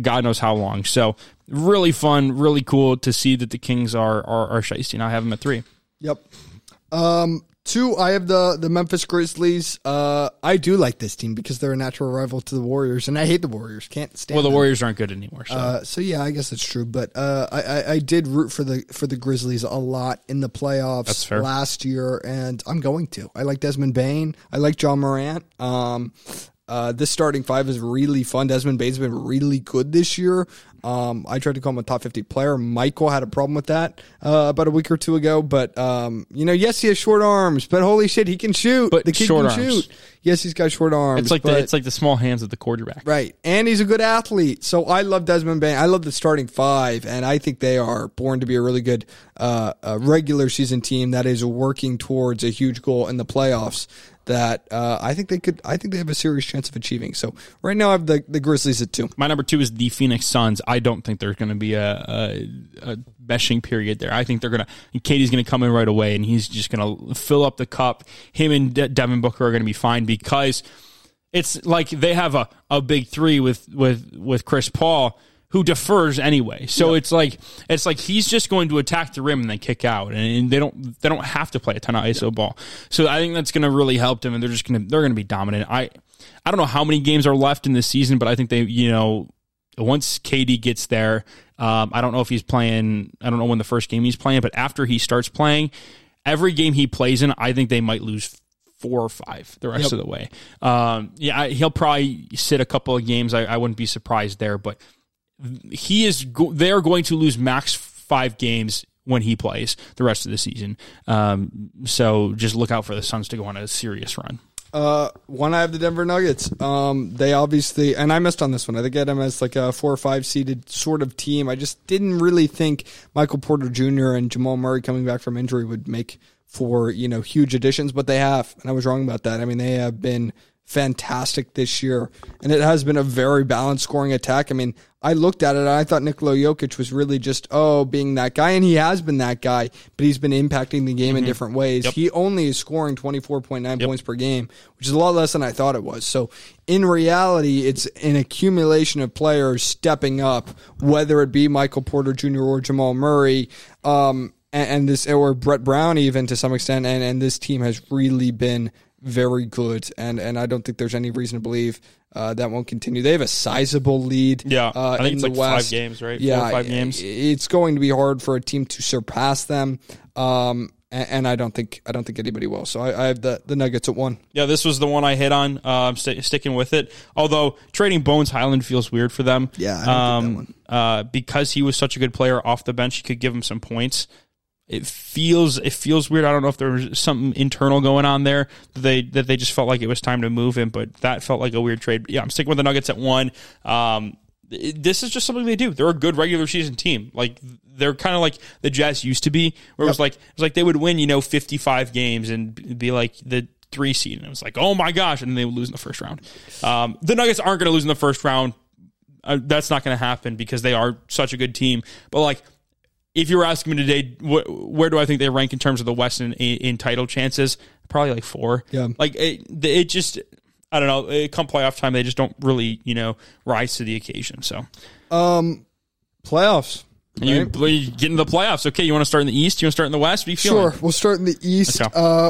God knows how long. So really fun, really cool to see that the Kings are shiesty. And I have them at 3. Yep. 2, I have the Memphis Grizzlies. I do like this team because they're a natural rival to the Warriors, and I hate the Warriors. Can't stand. Well, the Warriors aren't good anymore. So, yeah, I guess that's true. But I did root for the Grizzlies a lot in the playoffs last year, and I'm going to. I like Desmond Bane. I like Ja Morant. This starting five is really fun. Desmond Bane's been really good this year. I tried to call him a top 50 player. Michael had a problem with that about a week or two ago. But, you know, yes, he has short arms, but holy shit, he can shoot. But the kid can shoot. Yes, he's got short arms. It's like the small hands of the quarterback. Right. And he's a good athlete. So I love Desmond Bane. I love the starting five, and I think they are born to be a really good regular season team that is working towards a huge goal in the playoffs. That I think they have a serious chance of achieving. So right now I have the Grizzlies at 2. My number 2 is the Phoenix Suns. I don't think there's going to be a meshing period there. I think they're going to. KD's going to come in right away, and he's just going to fill up the cup. Him and Devin Booker are going to be fine because it's like they have a big 3 with Chris Paul, who defers anyway. So it's like he's just going to attack the rim and then kick out, and they don't have to play a ton of ISO ball. So I think that's going to really help them, and they're going to be dominant. I don't know how many games are left in this season, but I think they, you know, once KD gets there, I don't know if he's playing, I don't know when the first game he's playing, but after he starts playing, every game he plays in, I think they might lose 4 or 5 the rest of the way. He'll probably sit a couple of games. I wouldn't be surprised there, but they are going to lose max 5 games when he plays the rest of the season. So just look out for the Suns to go on a serious run. 1, I have the Denver Nuggets. They obviously, and I missed on this one. I think I had them as like a 4 or 5 seeded sort of team. I just didn't really think Michael Porter Jr. and Jamal Murray coming back from injury would make for, you know, huge additions, but they have, and I was wrong about that. I mean, they have been fantastic this year, and it has been a very balanced scoring attack. I mean, I looked at it and I thought Nikola Jokic was really just, being that guy, and he has been that guy, but he's been impacting the game in different ways. He only is scoring 24.9 points per game, which is a lot less than I thought it was. So in reality, it's an accumulation of players stepping up, whether it be Michael Porter Jr. or Jamal Murray, and this, or Brett Brown even to some extent, and this team has really been very good, and I don't think there's any reason to believe that won't continue. They have a sizable lead. I think it's like West. 5 games, right? 4 or 5 games. It's going to be hard for a team to surpass them. and I don't think anybody will. So I have the Nuggets at 1. Yeah, this was the one I hit on. I'm sticking with it. Although trading Bones Highland feels weird for them. Yeah, I don't think that one. Because he was such a good player off the bench, you could give him some points. It feels weird. I don't know if there was something internal going on there that they just felt like it was time to move him, but that felt like a weird trade. Yeah, I'm sticking with the Nuggets at 1. This is just something they do. They're a good regular season team. Like they're kind of like the Jazz used to be, where it was like they would win 55 games and be like the 3 seed, and it was like, oh my gosh, and then they would lose in the first round. The Nuggets aren't going to lose in the first round. That's not going to happen because they are such a good team. But like, if you were asking me today, where do I think they rank in terms of the West in title chances? Probably like 4. Yeah. Like it just, I don't know. Come playoff time, they just don't really, rise to the occasion. So, playoffs. Right? You get into the playoffs. Okay, you want to start in the East? You want to start in the West? What are you feeling? Sure, we'll start in the East.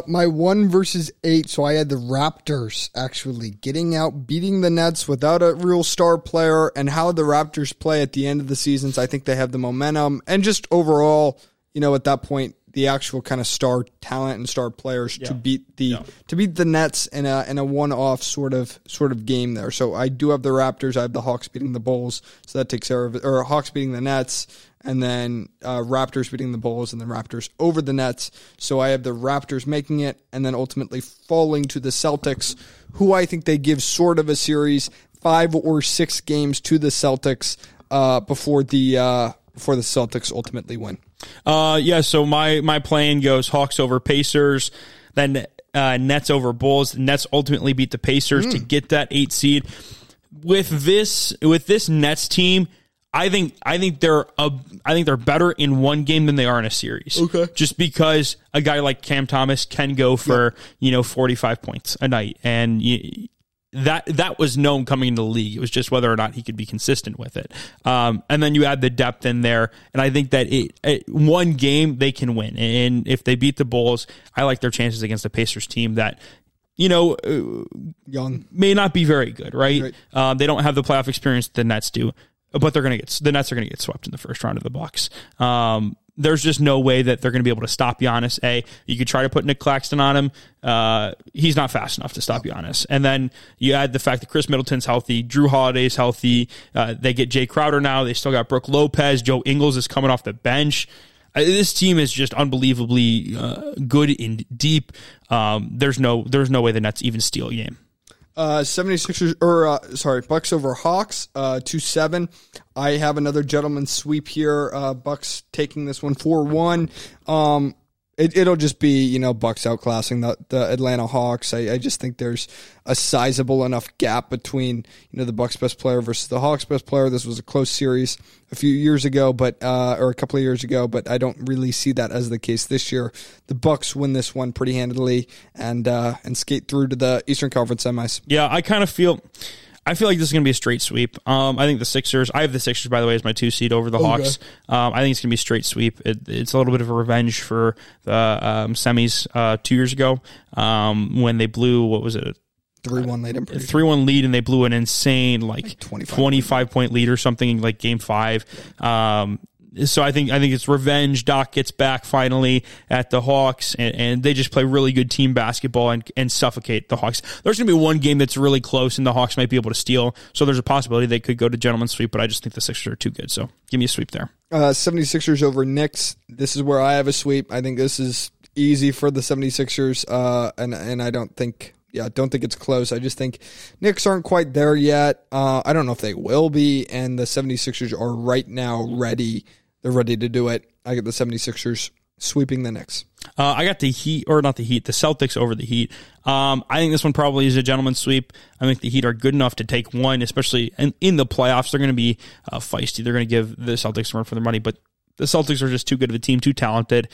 My 1 versus 8. So I had the Raptors actually getting out, beating the Nets without a real star player, and how the Raptors play at the end of the seasons. I think they have the momentum, and just overall, at that point, the actual kind of star talent and star players to beat the Nets in a one-off sort of game there. So I do have the Raptors. I have the Hawks beating the Bulls. So that takes care of it. Or Hawks beating the Nets, and then Raptors beating the Bulls, and then Raptors over the Nets. So I have the Raptors making it, and then ultimately falling to the Celtics, who I think they give sort of a series, 5 or 6 games to the Celtics before the Celtics ultimately win. So my plan goes Hawks over Pacers, then Nets over Bulls. The Nets ultimately beat the Pacers to get that 8 seed. With this Nets team, I think they're better in one game than they are in a series. Okay. Just because a guy like Cam Thomas can go for 45 points a night, and that was known coming into the league. It was just whether or not he could be consistent with it. And then you add the depth in there, and I think that one game they can win. And if they beat the Bulls, I like their chances against the Pacers team that, young, may not be very good, right? They don't have the playoff experience that the Nets do, but the Nets are going to get swept in the first round of the Bucks. There's just no way that they're going to be able to stop Giannis. You could try to put Nick Claxton on him. He's not fast enough to stop Giannis. And then you add the fact that Chris Middleton's healthy, Drew Holiday's healthy. They get Jay Crowder now. They still got Brooke Lopez. Joe Ingles is coming off the bench. This team is just unbelievably good and deep. There's no way the Nets even steal a game. 76ers, Bucks over Hawks, 2-7. I have another gentleman's sweep here. Bucks taking this one 4-1. It'll just be, Bucks outclassing the Atlanta Hawks. I just think there's a sizable enough gap between, the Bucks' best player versus the Hawks' best player. This was a close series a couple of years ago, but I don't really see that as the case this year. The Bucks win this one pretty handily and skate through to the Eastern Conference semis. Yeah, I feel like this is going to be a straight sweep. I think the Sixers. I have the Sixers, by the way, as my 2 seed over the Hawks. I think it's going to be a straight sweep. It's a little bit of a revenge for the semis 2 years ago when they blew, 3-1 lead. 3-1 lead, and they blew an insane 25-point lead or something in game 5. So I think it's revenge. Doc gets back finally at the Hawks, and they just play really good team basketball and suffocate the Hawks. There's going to be one game that's really close, and the Hawks might be able to steal. So there's a possibility they could go to gentleman's sweep, but I just think the Sixers are too good. So give me a sweep there. 76ers over Knicks. This is where I have a sweep. I think this is easy for the 76ers, and I don't think... Yeah, I don't think it's close. I just think Knicks aren't quite there yet. I don't know if they will be, and the 76ers are right now ready. They're ready to do it. I get the 76ers sweeping the Knicks. I got the Celtics over the Heat. I think this one probably is a gentleman's sweep. I think the Heat are good enough to take one, especially in the playoffs. They're going to be feisty. They're going to give the Celtics a run for their money, but the Celtics are just too good of a team, too talented.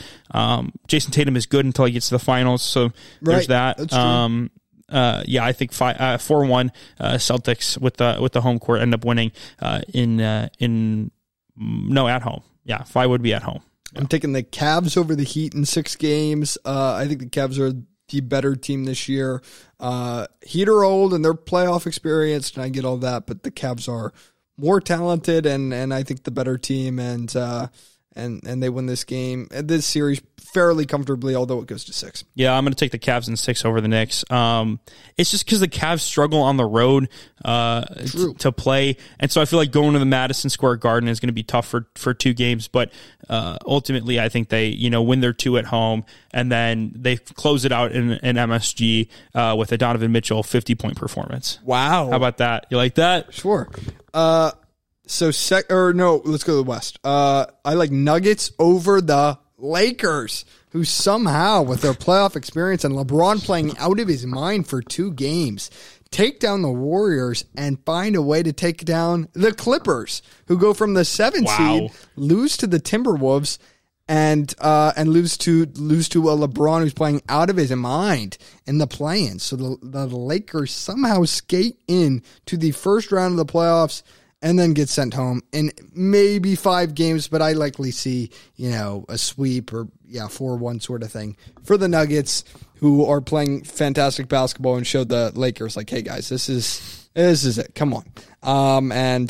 Jason Tatum is good until he gets to the finals, so there's that. That's true. I think 4-1 Celtics with the home court end up winning at home. Yeah, 5 would be at home. Yeah. I'm taking the Cavs over the Heat in 6 games. I think the Cavs are the better team this year. Heat are old and they're playoff experienced, and I get all that, but the Cavs are more talented and I think the better team, and and they win this game, this series fairly comfortably, although it goes to 6. Yeah, I'm going to take the Cavs in 6 over the Knicks. It's just because the Cavs struggle on the road to play, and so I feel like going to the Madison Square Garden is going to be tough for 2 games, but ultimately I think they win their 2 at home, and then they close it out in MSG with a Donovan Mitchell 50-point performance. Wow. How about that? You like that? Sure. Let's go to the West. I like Nuggets over the Lakers, who somehow, with their playoff experience and LeBron playing out of his mind for 2 games, take down the Warriors and find a way to take down the Clippers, who go from the 7th seed, lose to the Timberwolves, and lose to a LeBron who's playing out of his mind in the play-in. So the Lakers somehow skate in to the first round of the playoffs and then get sent home in maybe 5 games, but I likely see, a sweep or 4-1 sort of thing for the Nuggets, who are playing fantastic basketball and showed the Lakers hey guys, this is it. Come on. And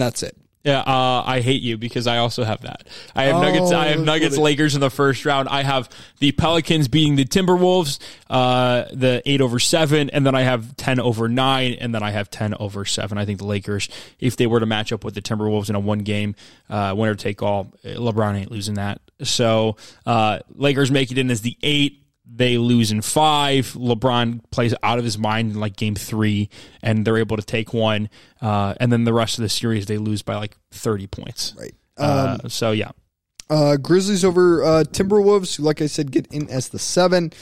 that's it. Yeah, I hate you because I also have that. I have Nuggets, Lakers in the first round. I have the Pelicans beating the Timberwolves, the 8-7, and then I have 10-9, and then I have 10-7. I think the Lakers, if they were to match up with the Timberwolves in a 1-game winner take all, LeBron ain't losing that. So Lakers make it in as the 8. They lose in 5. LeBron plays out of his mind in game 3, and they're able to take 1. And then the rest of the series, they lose by 30 points. Right. Grizzlies over Timberwolves, who, like I said, get in as the 7.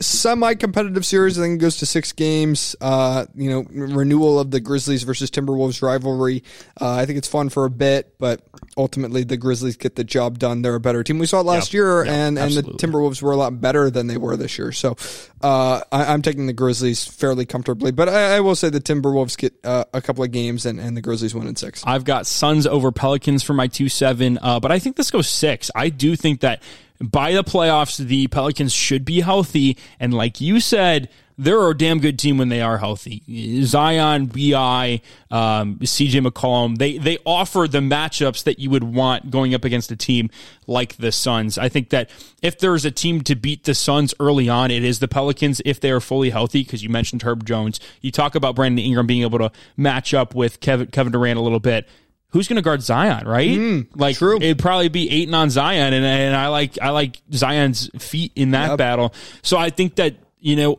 Semi-competitive series, I think it goes to 6 games. Renewal of the Grizzlies versus Timberwolves rivalry. I think it's fun for a bit, but ultimately the Grizzlies get the job done. They're a better team. We saw it last year, and the Timberwolves were a lot better than they were this year. So I'm taking the Grizzlies fairly comfortably, but I will say the Timberwolves get a couple of games, and the Grizzlies win in 6. I've got Suns over Pelicans for my 2-7, but I think this goes 6. I do think that by the playoffs, the Pelicans should be healthy. And like you said, they're a damn good team when they are healthy. Zion, B.I., C.J. McCollum, they offer the matchups that you would want going up against a team like the Suns. I think that if there's a team to beat the Suns early on, it is the Pelicans if they are fully healthy, because you mentioned Herb Jones. You talk about Brandon Ingram being able to match up with Kevin Durant a little bit. Who's going to guard Zion, right? True. It'd probably be 8 on Zion, and I like Zion's feet in that battle. So I think that,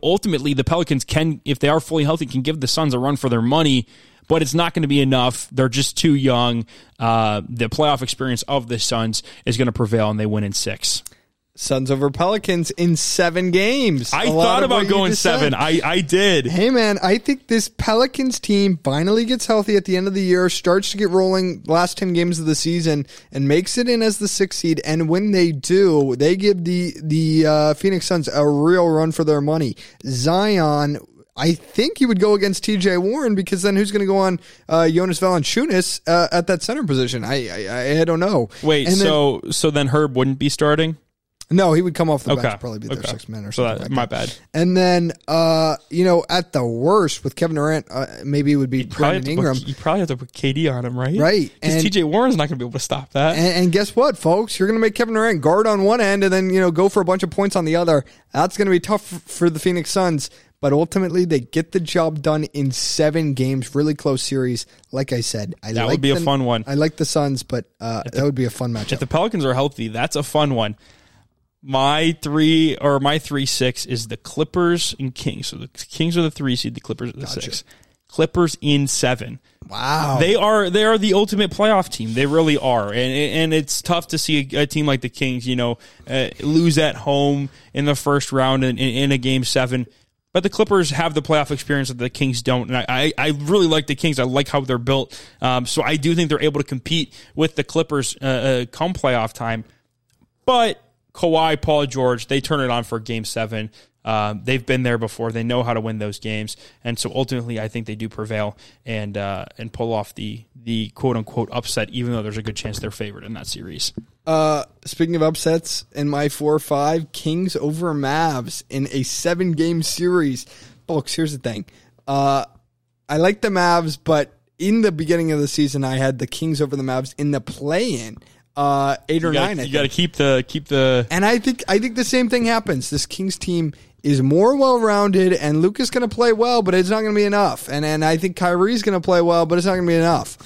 ultimately the Pelicans can, if they are fully healthy, can give the Suns a run for their money, but it's not going to be enough. They're just too young. The playoff experience of the Suns is going to prevail, and they win in 6. Suns over Pelicans in 7 games. I thought about going 7. I did. Hey, man, I think this Pelicans team finally gets healthy at the end of the year, starts to get rolling last 10 games of the season, and makes it in as the 6th seed. And when they do, they give the Phoenix Suns a real run for their money. Zion, I think he would go against TJ Warren, because then who's going to go on Jonas Valanciunas at that center position? I don't know. Wait, so then Herb wouldn't be starting? No, he would come off the bench, probably be their 6th man or something. So my bad. And then, at the worst with Kevin Durant, maybe it would be Brandon Ingram. You probably have to put KD on him, right? Right. Because TJ Warren's not going to be able to stop that. And guess what, folks? You're going to make Kevin Durant guard on one end and then, go for a bunch of points on the other. That's going to be tough for the Phoenix Suns. But ultimately, they get the job done in 7 games, really close series. Like I said, that would be a fun one. I like the Suns, but that would be a fun matchup. If the Pelicans are healthy, that's a fun one. My 3-6 is the Clippers and Kings. So the Kings are the 3 seed, the Clippers are the 6. Clippers in 7. Wow, they are the ultimate playoff team. They really are, and it's tough to see a team like the Kings, lose at home in the first round in a game 7. But the Clippers have the playoff experience that the Kings don't, and I really like the Kings. I like how they're built, so I do think they're able to compete with the Clippers come playoff time, but. Kawhi, Paul George, they turn it on for game 7. They've been there before. They know how to win those games. And so ultimately, I think they do prevail and pull off the quote-unquote upset, even though there's a good chance they're favored in that series. Speaking of upsets, in my 4-5, Kings over Mavs in a 7-game series. Folks, here's the thing. I like the Mavs, but in the beginning of the season, I had the Kings over the Mavs in the play-in. 8 or 9. You got to keep the. And I think the same thing happens. This Kings team is more well-rounded, and Luka's going to play well, but it's not going to be enough. And I think Kyrie's going to play well, but it's not going to be enough.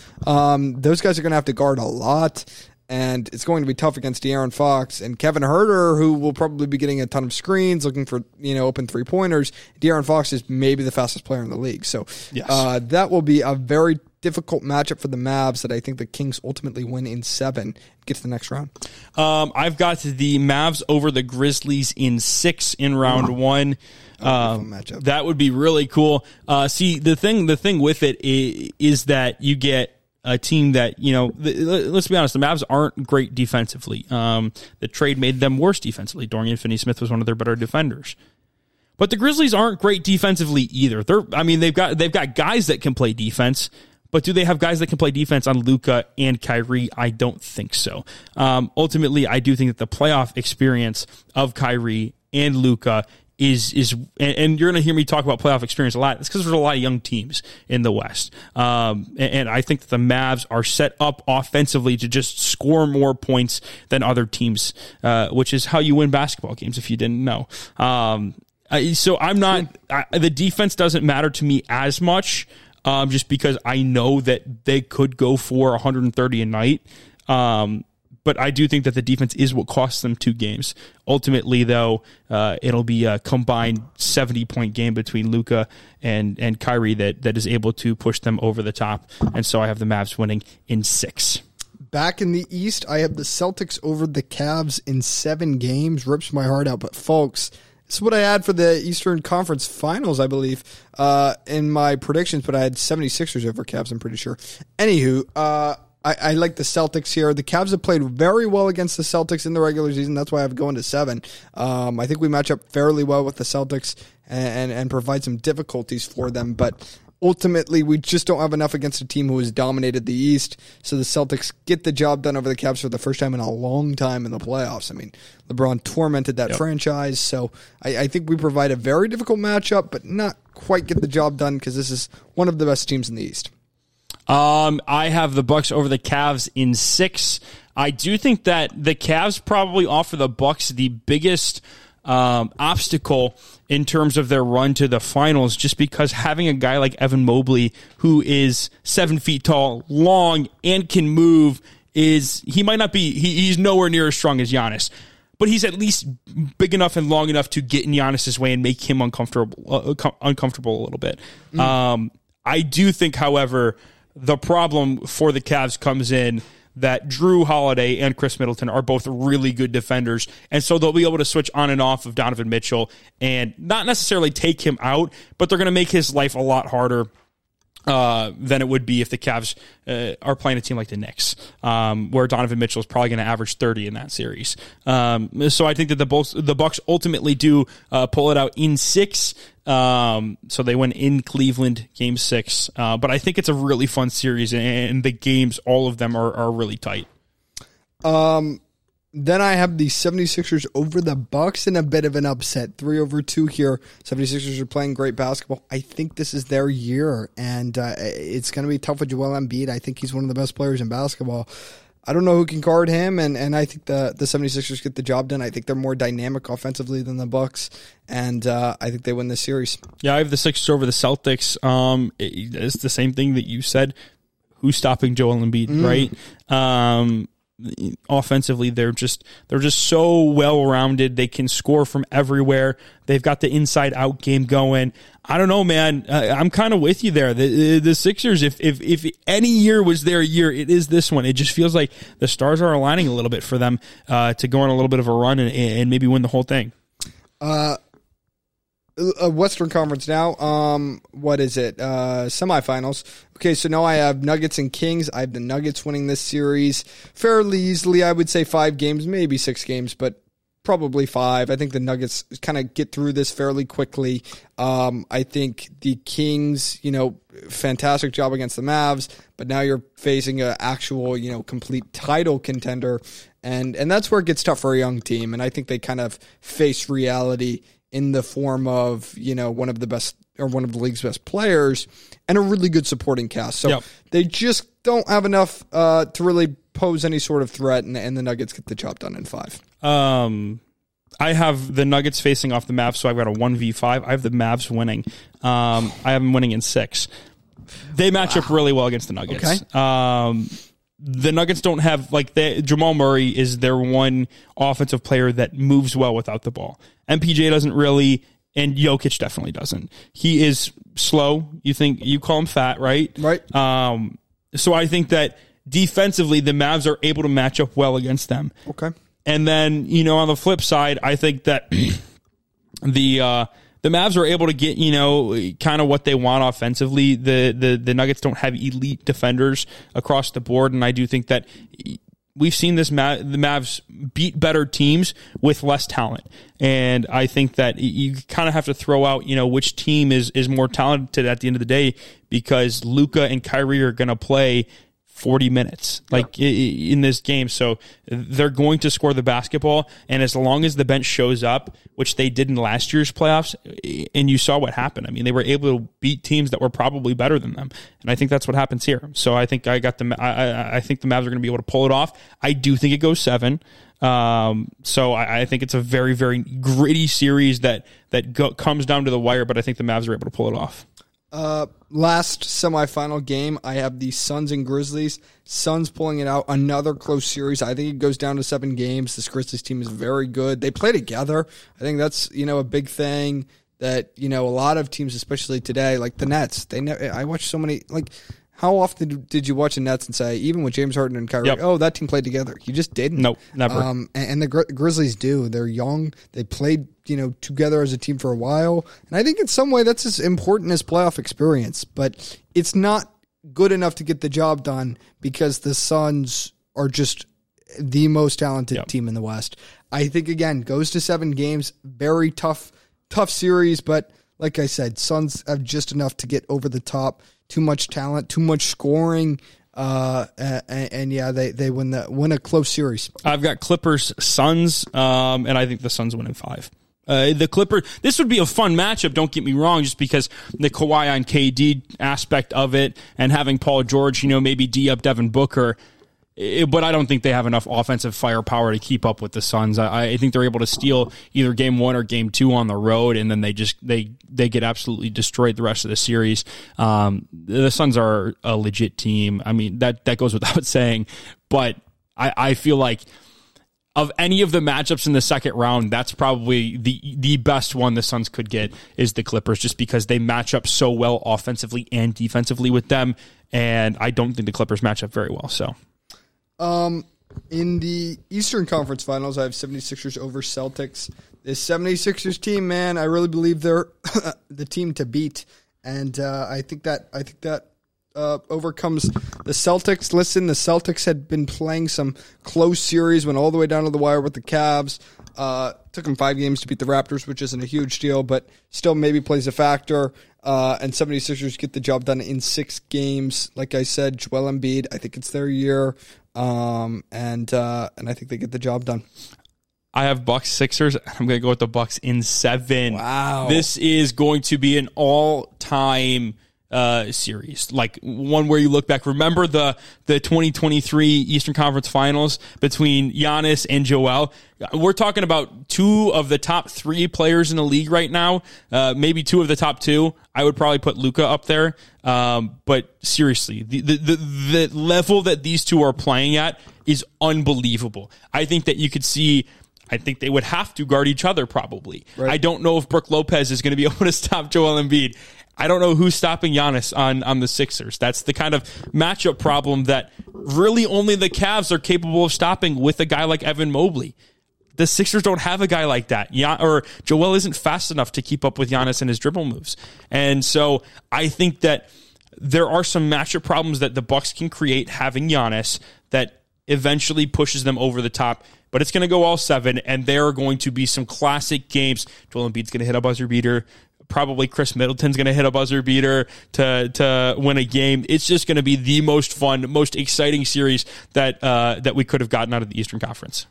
Those guys are going to have to guard a lot, and it's going to be tough against De'Aaron Fox and Kevin Huerter, who will probably be getting a ton of screens, looking for open three-pointers. De'Aaron Fox is maybe the fastest player in the league. So yes. That will be a very difficult matchup for the Mavs that I think the Kings ultimately win in 7, get to the next round. I've got the Mavs over the Grizzlies in 6 in round 1. That would be really cool. See, the thing with it is that you get a team that, let's be honest, the Mavs aren't great defensively. The trade made them worse defensively. Dorian Finney-Smith was one of their better defenders. But the Grizzlies aren't great defensively either. They've got guys that can play defense, but do they have guys that can play defense on Luka and Kyrie? I don't think so. Ultimately, I do think that the playoff experience of Kyrie and Luka is, and you're going to hear me talk about playoff experience a lot. It's because there's a lot of young teams in the West. And I think that the Mavs are set up offensively to just score more points than other teams, which is how you win basketball games, if you didn't know. So I'm not, the defense doesn't matter to me as much. Just because I know that they could go for 130 a night. But I do think that the defense is what costs them 2 games. Ultimately, though, it'll be a combined 70-point game between Luka and Kyrie that is able to push them over the top. And so I have the Mavs winning in 6. Back in the East, I have the Celtics over the Cavs in 7 games. Rips my heart out. But, folks, this is what I had for the Eastern Conference Finals, I believe, in my predictions, but I had 76ers over Cavs, I'm pretty sure. Anywho, I like the Celtics here. The Cavs have played very well against the Celtics in the regular season. That's why I've gone to 7. I think we match up fairly well with the Celtics and provide some difficulties for them, but ultimately, we just don't have enough against a team who has dominated the East, so the Celtics get the job done over the Cavs for the first time in a long time in the playoffs. I mean, LeBron tormented that franchise, so I think we provide a very difficult matchup, but not quite get the job done because this is one of the best teams in the East. I have the Bucks over the Cavs in 6. I do think that the Cavs probably offer the Bucks the biggest obstacle in terms of their run to the finals, just because having a guy like Evan Mobley, who is 7 feet tall, long, and can move, he's nowhere near as strong as Giannis, but he's at least big enough and long enough to get in Giannis's way and make him uncomfortable a little bit. Mm. I do think, however, the problem for the Cavs comes in that Drew Holiday and Chris Middleton are both really good defenders, and so they'll be able to switch on and off of Donovan Mitchell and not necessarily take him out, but they're going to make his life a lot harder than it would be if the Cavs are playing a team like the Knicks, where Donovan Mitchell is probably going to average 30 in that series. So I think that the Bucks ultimately do pull it out in 6. So they win in Cleveland, game 6. But I think it's a really fun series, and the games, all of them are really tight. Then I have the 76ers over the Bucks in a bit of an upset. 3-2 here. 76ers are playing great basketball. I think this is their year, and it's going to be tough with Joel Embiid. I think he's one of the best players in basketball. I don't know who can guard him, and I think the 76ers get the job done. I think they're more dynamic offensively than the Bucks, and I think they win this series. Yeah, I have the Sixers over the Celtics. It's the same thing that you said. Who's stopping Joel Embiid, right? Offensively, they're just so well-rounded. They can score from everywhere. They've got the inside-out game going. I don't know, man. I'm kind of with you there. The Sixers, if any year was their year, it is this one. It just feels like the stars are aligning a little bit for them to go on a little bit of a run and maybe win the whole thing. Western Conference now. What is it? Semifinals. Okay, so now I have Nuggets and Kings. I have the Nuggets winning this series fairly easily. I would say 5 games, maybe 6 games, but probably 5. I think the Nuggets kind of get through this fairly quickly. I think the Kings, fantastic job against the Mavs, but now you're facing an actual, complete title contender, and that's where it gets tough for a young team, and I think they kind of face reality in the form of, one of the best or one of the league's best players and a really good supporting cast. So they just don't have enough to really pose any sort of threat, and the Nuggets get the job done in five. I have the Nuggets facing off the Mavs, so I've got a 1v5. I have the Mavs winning. I have them winning in six. They match up really well against the Nuggets. Okay. The Nuggets don't have, like, Jamal Murray is their one offensive player that moves well without the ball. MPJ doesn't really, and Jokic definitely doesn't. He is slow. You call him fat, right? Right. So I think that defensively, the Mavs are able to match up well against them. Okay. And then, you know, on the flip side, I think that the Mavs are able to get, you know, kind of what they want offensively. The Nuggets don't have elite defenders across the board, and I do think that we've seen the Mavs beat better teams with less talent. And I think that you kind of have to throw out, you know, which team is more talented at the end of the day, because Luka and Kyrie are going to play 40 minutes in this game. So they're going to score the basketball. And as long as the bench shows up, which they did in last year's playoffs, and you saw what happened. I mean, they were able to beat teams that were probably better than them. And I think that's what happens here. So I think I think the Mavs are going to be able to pull it off. I do think it goes seven. So I think it's a very, very gritty series that comes down to the wire, but I think the Mavs are able to pull it off. Last semifinal game, I have the Suns and Grizzlies. Suns pulling it out, another close series. I think it goes down to 7 games. This Grizzlies team is very good. They play together. I think that's, you know, a big thing that, you know, a lot of teams, especially today, like the Nets. I watch so many, like, how often did you watch the Nets and say, even with James Harden and Kyrie, oh, that team played together? You just didn't. Nope, never. And the Grizzlies do. They're young. They played, you know, together as a team for a while. And I think in some way that's as important as playoff experience. But it's not good enough to get the job done because the Suns are just the most talented team in the West. I think, again, goes to 7 games. Very tough series. But like I said, Suns have just enough to get over the top. Too much talent, too much scoring, they win a close series. I've got Clippers, Suns, and I think the Suns win in 5. The Clippers, this would be a fun matchup, don't get me wrong, just because the Kawhi on KD aspect of it and having Paul George, you know, maybe D up Devin Booker. But I don't think they have enough offensive firepower to keep up with the Suns. I think they're able to steal either game 1 or game 2 on the road, and then they get absolutely destroyed the rest of the series. The Suns are a legit team. I mean, that goes without saying. But I feel like of any of the matchups in the second round, that's probably the best one the Suns could get is the Clippers, just because they match up so well offensively and defensively with them, and I don't think the Clippers match up very well, so... In the Eastern Conference Finals, I have 76ers over Celtics. This 76ers team, man, I really believe they're the team to beat. And I think that overcomes the Celtics. Listen, the Celtics had been playing some close series, went all the way down to the wire with the Cavs. Took them 5 games to beat the Raptors, which isn't a huge deal, but still maybe plays a factor. And 76ers get the job done in 6 games. Like I said, Joel Embiid, I think it's their year. And I think they get the job done. I have Bucks Sixers. I'm going to go with the Bucks in 7. Wow. This is going to be an all-time series, like one where you look back. Remember the 2023 Eastern Conference Finals between Giannis and Joel? We're talking about 2 of the top 3 players in the league right now, maybe 2 of the top 2. I would probably put Luka up there, but seriously, the level that these 2 are playing at is unbelievable. I think that you could see... I think they would have to guard each other probably. Right. I don't know if Brook Lopez is going to be able to stop Joel Embiid. I don't know who's stopping Giannis on the Sixers. That's the kind of matchup problem that really only the Cavs are capable of stopping with a guy like Evan Mobley. The Sixers don't have a guy like that. Or Joel isn't fast enough to keep up with Giannis and his dribble moves. And so I think that there are some matchup problems that the Bucks can create having Giannis that eventually pushes them over the top. But it's going to go all 7, and there are going to be some classic games. Joel Embiid's going to hit a buzzer beater. Probably Chris Middleton's going to hit a buzzer beater to win a game. It's just going to be the most fun, most exciting series that we could have gotten out of the Eastern Conference.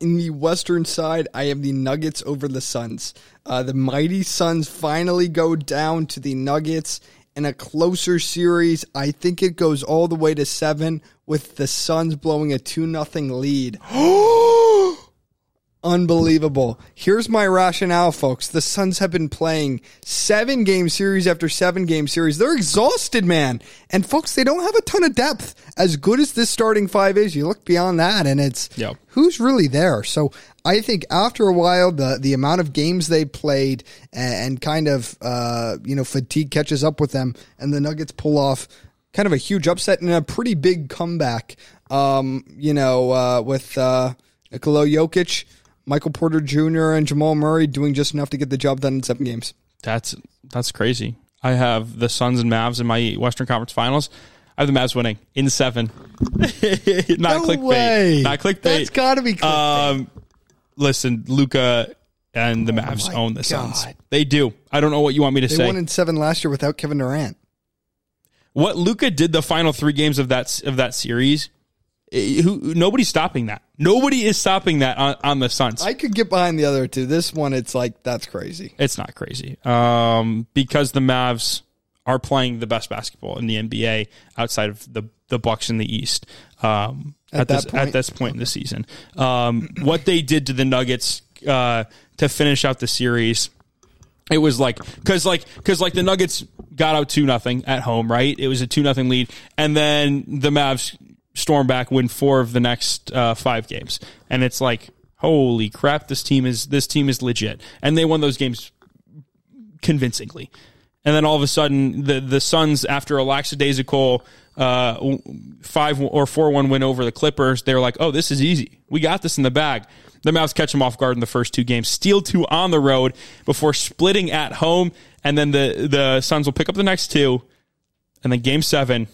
In the Western side, I have the Nuggets over the Suns. The mighty Suns finally go down to the Nuggets in a closer series. I think it goes all the way to 7. with the Suns blowing a 2-0 lead. Unbelievable. Here's my rationale, folks. The Suns have been playing 7-game series after 7-game series. They're exhausted, man. And, folks, they don't have a ton of depth. As good as this starting five is, you look beyond that, and it's who's really there. So I think after a while, the amount of games they played and kind of, fatigue catches up with them, and the Nuggets pull off kind of a huge upset and a pretty big comeback, with Nikola Jokic, Michael Porter Jr. and Jamal Murray doing just enough to get the job done in 7 games. That's crazy. I have the Suns and Mavs in my Western Conference Finals. I have the Mavs winning in 7. Not clickbait. That's got to be clickbait. Listen, Luka and the Mavs own the Suns. They do. I don't know what you want me to say. They won in 7 last year without Kevin Durant. What Luka did the final 3 games of that series, nobody's stopping that. Nobody is stopping that on the Suns. I could get behind the other two. This one, it's like, that's crazy. It's not crazy. Because the Mavs are playing the best basketball in the NBA outside of the Bucks in the East at this point in the season. What they did to the Nuggets to finish out the series, it was like, because the Nuggets got out 2-0 at home, right? It was a 2-0 lead. And then the Mavs storm back, win 4 of the next 5 games, and it's like, holy crap, this team is legit, and they won those games convincingly. And then all of a sudden, the Suns, after a lackadaisical 5 or 4-1 win over the Clippers, they're like, oh, this is easy, we got this in the bag. The Mavs catch them off guard in the first 2 games, steal 2 on the road before splitting at home, and then the Suns will pick up the next 2, and then game 7.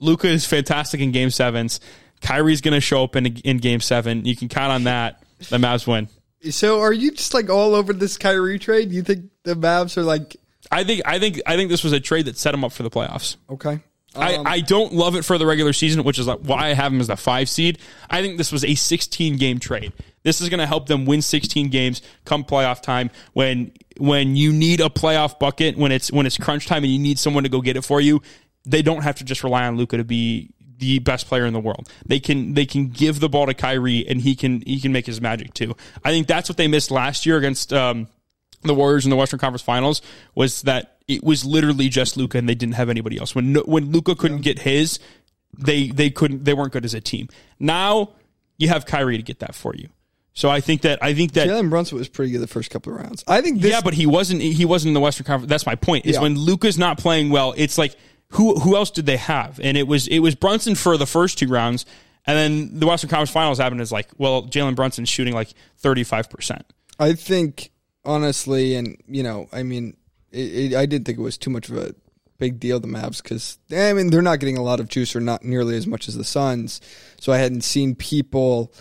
Luka is fantastic in game 7s. Kyrie's going to show up in game 7. You can count on that. The Mavs win. So are you just like all over this Kyrie trade? You think the Mavs are like... I think this was a trade that set them up for the playoffs. Okay. I don't love it for the regular season, which is like why I have them as the 5 seed. I think this was a 16-game trade. This is going to help them win 16 games come playoff time when you need a playoff bucket, when it's crunch time and you need someone to go get it for you. They don't have to just rely on Luka to be the best player in the world. They can give the ball to Kyrie, and he can make his magic too. I think that's what they missed last year against the Warriors in the Western Conference Finals, was that it was literally just Luka and they didn't have anybody else. When Luka couldn't get his, they weren't good as a team. Now you have Kyrie to get that for you. So I think that Jalen Brunson was pretty good the first couple of rounds. I think but he wasn't in the Western Conference. That's my point. Is when Luka's not playing well, it's like, Who else did they have? And it was Brunson for the first 2 rounds, and then the Western Conference Finals happened. Is like, well, Jalen Brunson's shooting like 35%. I think honestly, and I didn't think it was too much of a big deal, the Mavs, because they're not getting a lot of juice, or not nearly as much as the Suns. So I hadn't seen people,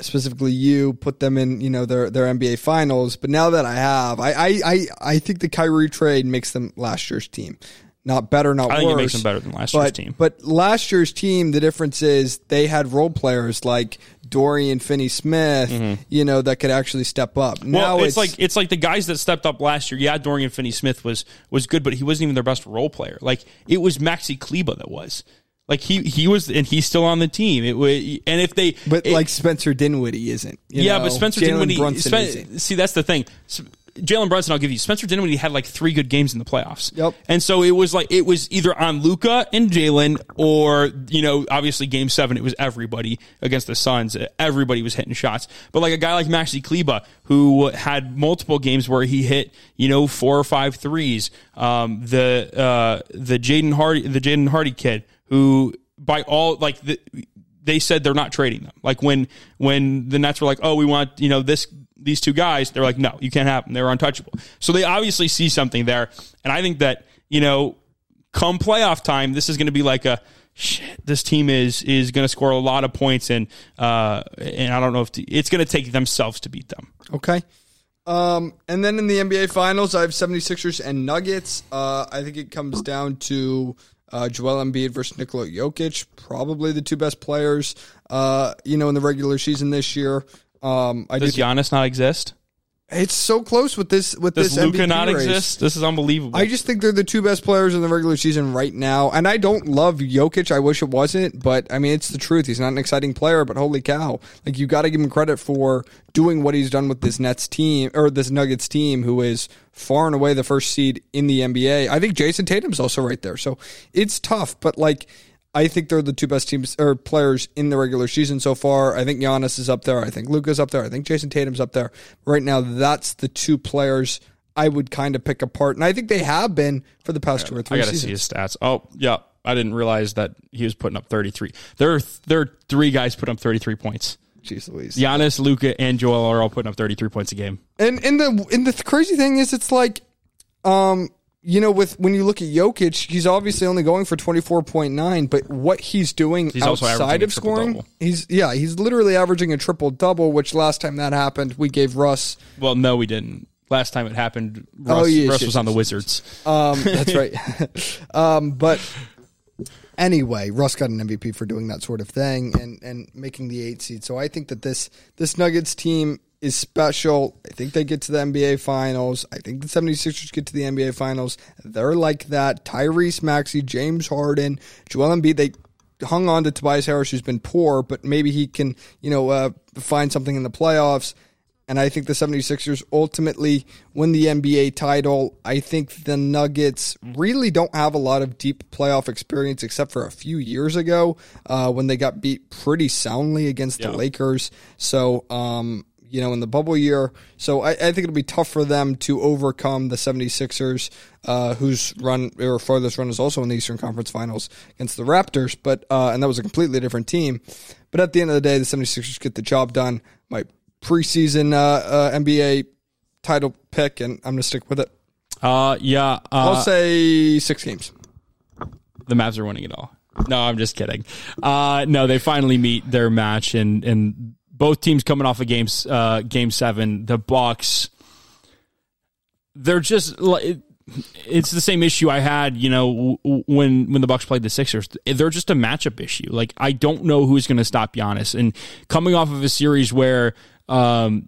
specifically you, put them in their NBA Finals. But now that I have, I think the Kyrie trade makes them last year's team. Not better, not worse. I think it makes them better than last year's team. But last year's team, the difference is they had role players like Dorian Finney-Smith, that could actually step up. Well, now it's like the guys that stepped up last year. Yeah, Dorian Finney-Smith was good, but he wasn't even their best role player. Like, it was Maxi Kleba that was. Like, he was, and he's still on the team. It was, and if they, but it, like Spencer Dinwiddie isn't. But Spencer Jalen Dinwiddie. Isn't. See, that's the thing. Jalen Brunson, I'll give you. Spencer Dinwiddie had like 3 good games in the playoffs. Yep. And so it was either on Luka and Jalen, or, obviously game 7, it was everybody against the Suns. Everybody was hitting shots. But like a guy like Maxi Kleba, who had multiple games where he hit, 4 or 5 threes. The Jaden Hardy kid, who by all, like, they said they're not trading them. Like when the Nets were like, oh, we want, these 2 guys, they're like, no, you can't have them. They're untouchable. So they obviously see something there. And I think that, come playoff time, this is going to be like a, shit, this team is going to score a lot of points. And I don't know if it's going to take themselves to beat them. Okay. And then in the NBA Finals, I have 76ers and Nuggets. I think it comes down to Joel Embiid versus Nikola Jokic, probably the 2 best players, in the regular season this year. Does Giannis not exist? It's so close with this. With Does this Luka MVP not race. Exist? This is unbelievable. I just think they're the two best players in the regular season right now. And I don't love Jokic. I wish it wasn't, but I mean, it's the truth. He's not an exciting player, but holy cow! Like, you got to give him credit for doing what he's done with this Nets team or this Nuggets team, who is far and away the first seed in the NBA. I think Jason Tatum's also right there, so it's tough. But like, I think they're the two best teams or players in the regular season so far. I think Giannis is up there. I think Luka's up there. I think Jason Tatum's up there. Right now, that's the two players I would kind of pick apart. And I think they have been for the past 2 or 3 seasons. I got to see his stats. Oh, yeah. I didn't realize that he was putting up 33. There are three guys putting up 33 points. Jeez Louise. Giannis, Luka, and Joel are all putting up 33 points a game. And the crazy thing is, it's like, you know, when you look at Jokic, he's obviously only going for 24.9, but what he's doing outside of scoring, he's literally averaging a triple-double, which last time that happened, we gave Russ... Well, no, we didn't. Last time it happened, Russ was on the Wizards. That's right. But anyway, Russ got an MVP for doing that sort of thing and making the 8 seed. So I think that this Nuggets team is special. I think they get to the NBA Finals. I think the 76ers get to the NBA Finals. They're like that. Tyrese Maxey, James Harden, Joel Embiid, they hung on to Tobias Harris, who's been poor, but maybe he can, find something in the playoffs. And I think the 76ers ultimately win the NBA title. I think the Nuggets really don't have a lot of deep playoff experience except for a few years ago when they got beat pretty soundly against the Lakers. So, in the bubble year. So I think it'll be tough for them to overcome the 76ers, whose run or farthest run is also in the Eastern Conference Finals against the Raptors. But, and that was a completely different team. But at the end of the day, the 76ers get the job done. My preseason, NBA title pick, and I'm going to stick with it. I'll say 6 games. The Mavs are winning it all. No, I'm just kidding. No, they finally meet their match and both teams coming off of Game 7. The Bucks, they're just... It's the same issue I had, when the Bucks played the Sixers. They're just a matchup issue. Like, I don't know who's going to stop Giannis. And coming off of a series where there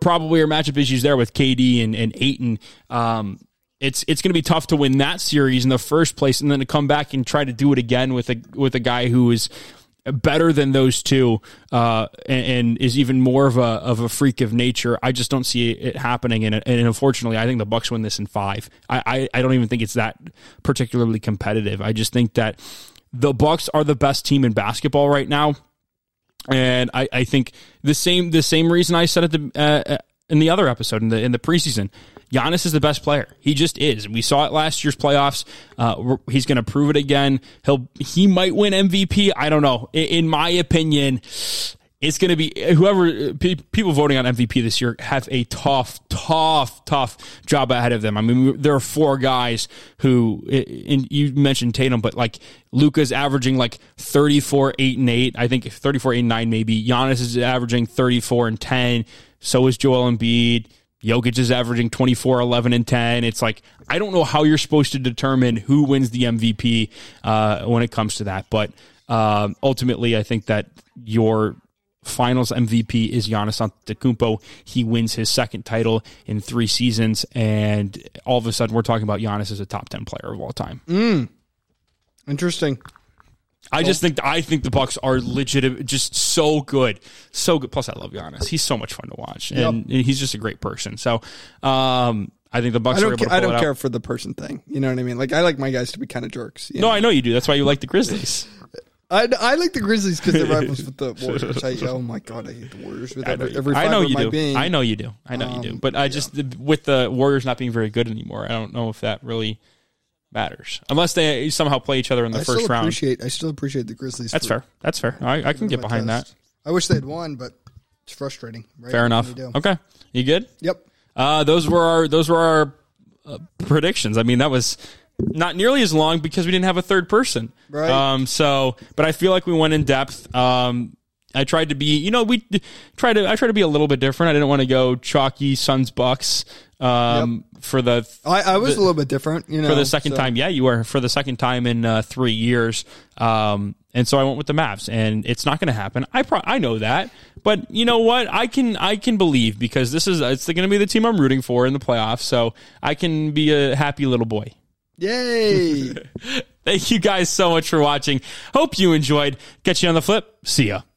probably are matchup issues there with KD and Ayton, it's going to be tough to win that series in the first place and then to come back and try to do it again with a guy who is... better than those two, and is even more of a freak of nature. I just don't see it happening, and unfortunately, I think the Bucks win this in 5. I don't even think it's that particularly competitive. I just think that the Bucks are the best team in basketball right now, and I think the same reason I said it in the other episode in the preseason. Giannis is the best player. He just is. We saw it last year's playoffs. He's going to prove it again. He might win MVP. I don't know. In my opinion, it's going to be whoever people voting on MVP this year have a tough job ahead of them. I mean, there are 4 guys who, and you mentioned Tatum, but like Luka's averaging like 34, 8, and 8. I think 34, 8, and 9 maybe. Giannis is averaging 34 and 10. So is Joel Embiid. Jokic is averaging 24, 11, and 10. It's like, I don't know how you're supposed to determine who wins the MVP when it comes to that. But ultimately, I think that your finals MVP is Giannis Antetokounmpo. He wins his 2nd title in 3 seasons. And all of a sudden, we're talking about Giannis as a top 10 player of all time. Interesting. I think the Bucks are legit, just so good. So good. Plus, I love Giannis. He's so much fun to watch. And he's just a great person. So I think the Bucks are able to pull it out. I don't care for the person thing. You know what I mean? Like, I like my guys to be kind of jerks. I know you do. That's why you like the Grizzlies. I like the Grizzlies because they're rivals with the Warriors. Oh my God, I hate the Warriors with every fiber of my being. I know you do. But I just, with the Warriors not being very good anymore, I don't know if that really matters, unless they somehow play each other in the first round. I still appreciate the Grizzlies. That's fair. I can get behind that. I wish they'd won, but it's frustrating. Right? Fair enough. Okay, you good? Yep. Those were our predictions. I mean, that was not nearly as long because we didn't have a third person. Right. But I feel like we went in depth. I tried to be, I tried to be a little bit different. I didn't want to go chalky Suns Bucks. For the I was a little bit different, for the second time. Yeah, you were for the second time in 3 years. And so I went with the Mavs, and it's not going to happen. I know that, But you know what? I can believe, because it's going to be the team I'm rooting for in the playoffs, so I can be a happy little boy. Yay! Thank you guys so much for watching. Hope you enjoyed. Catch you on the flip. See ya.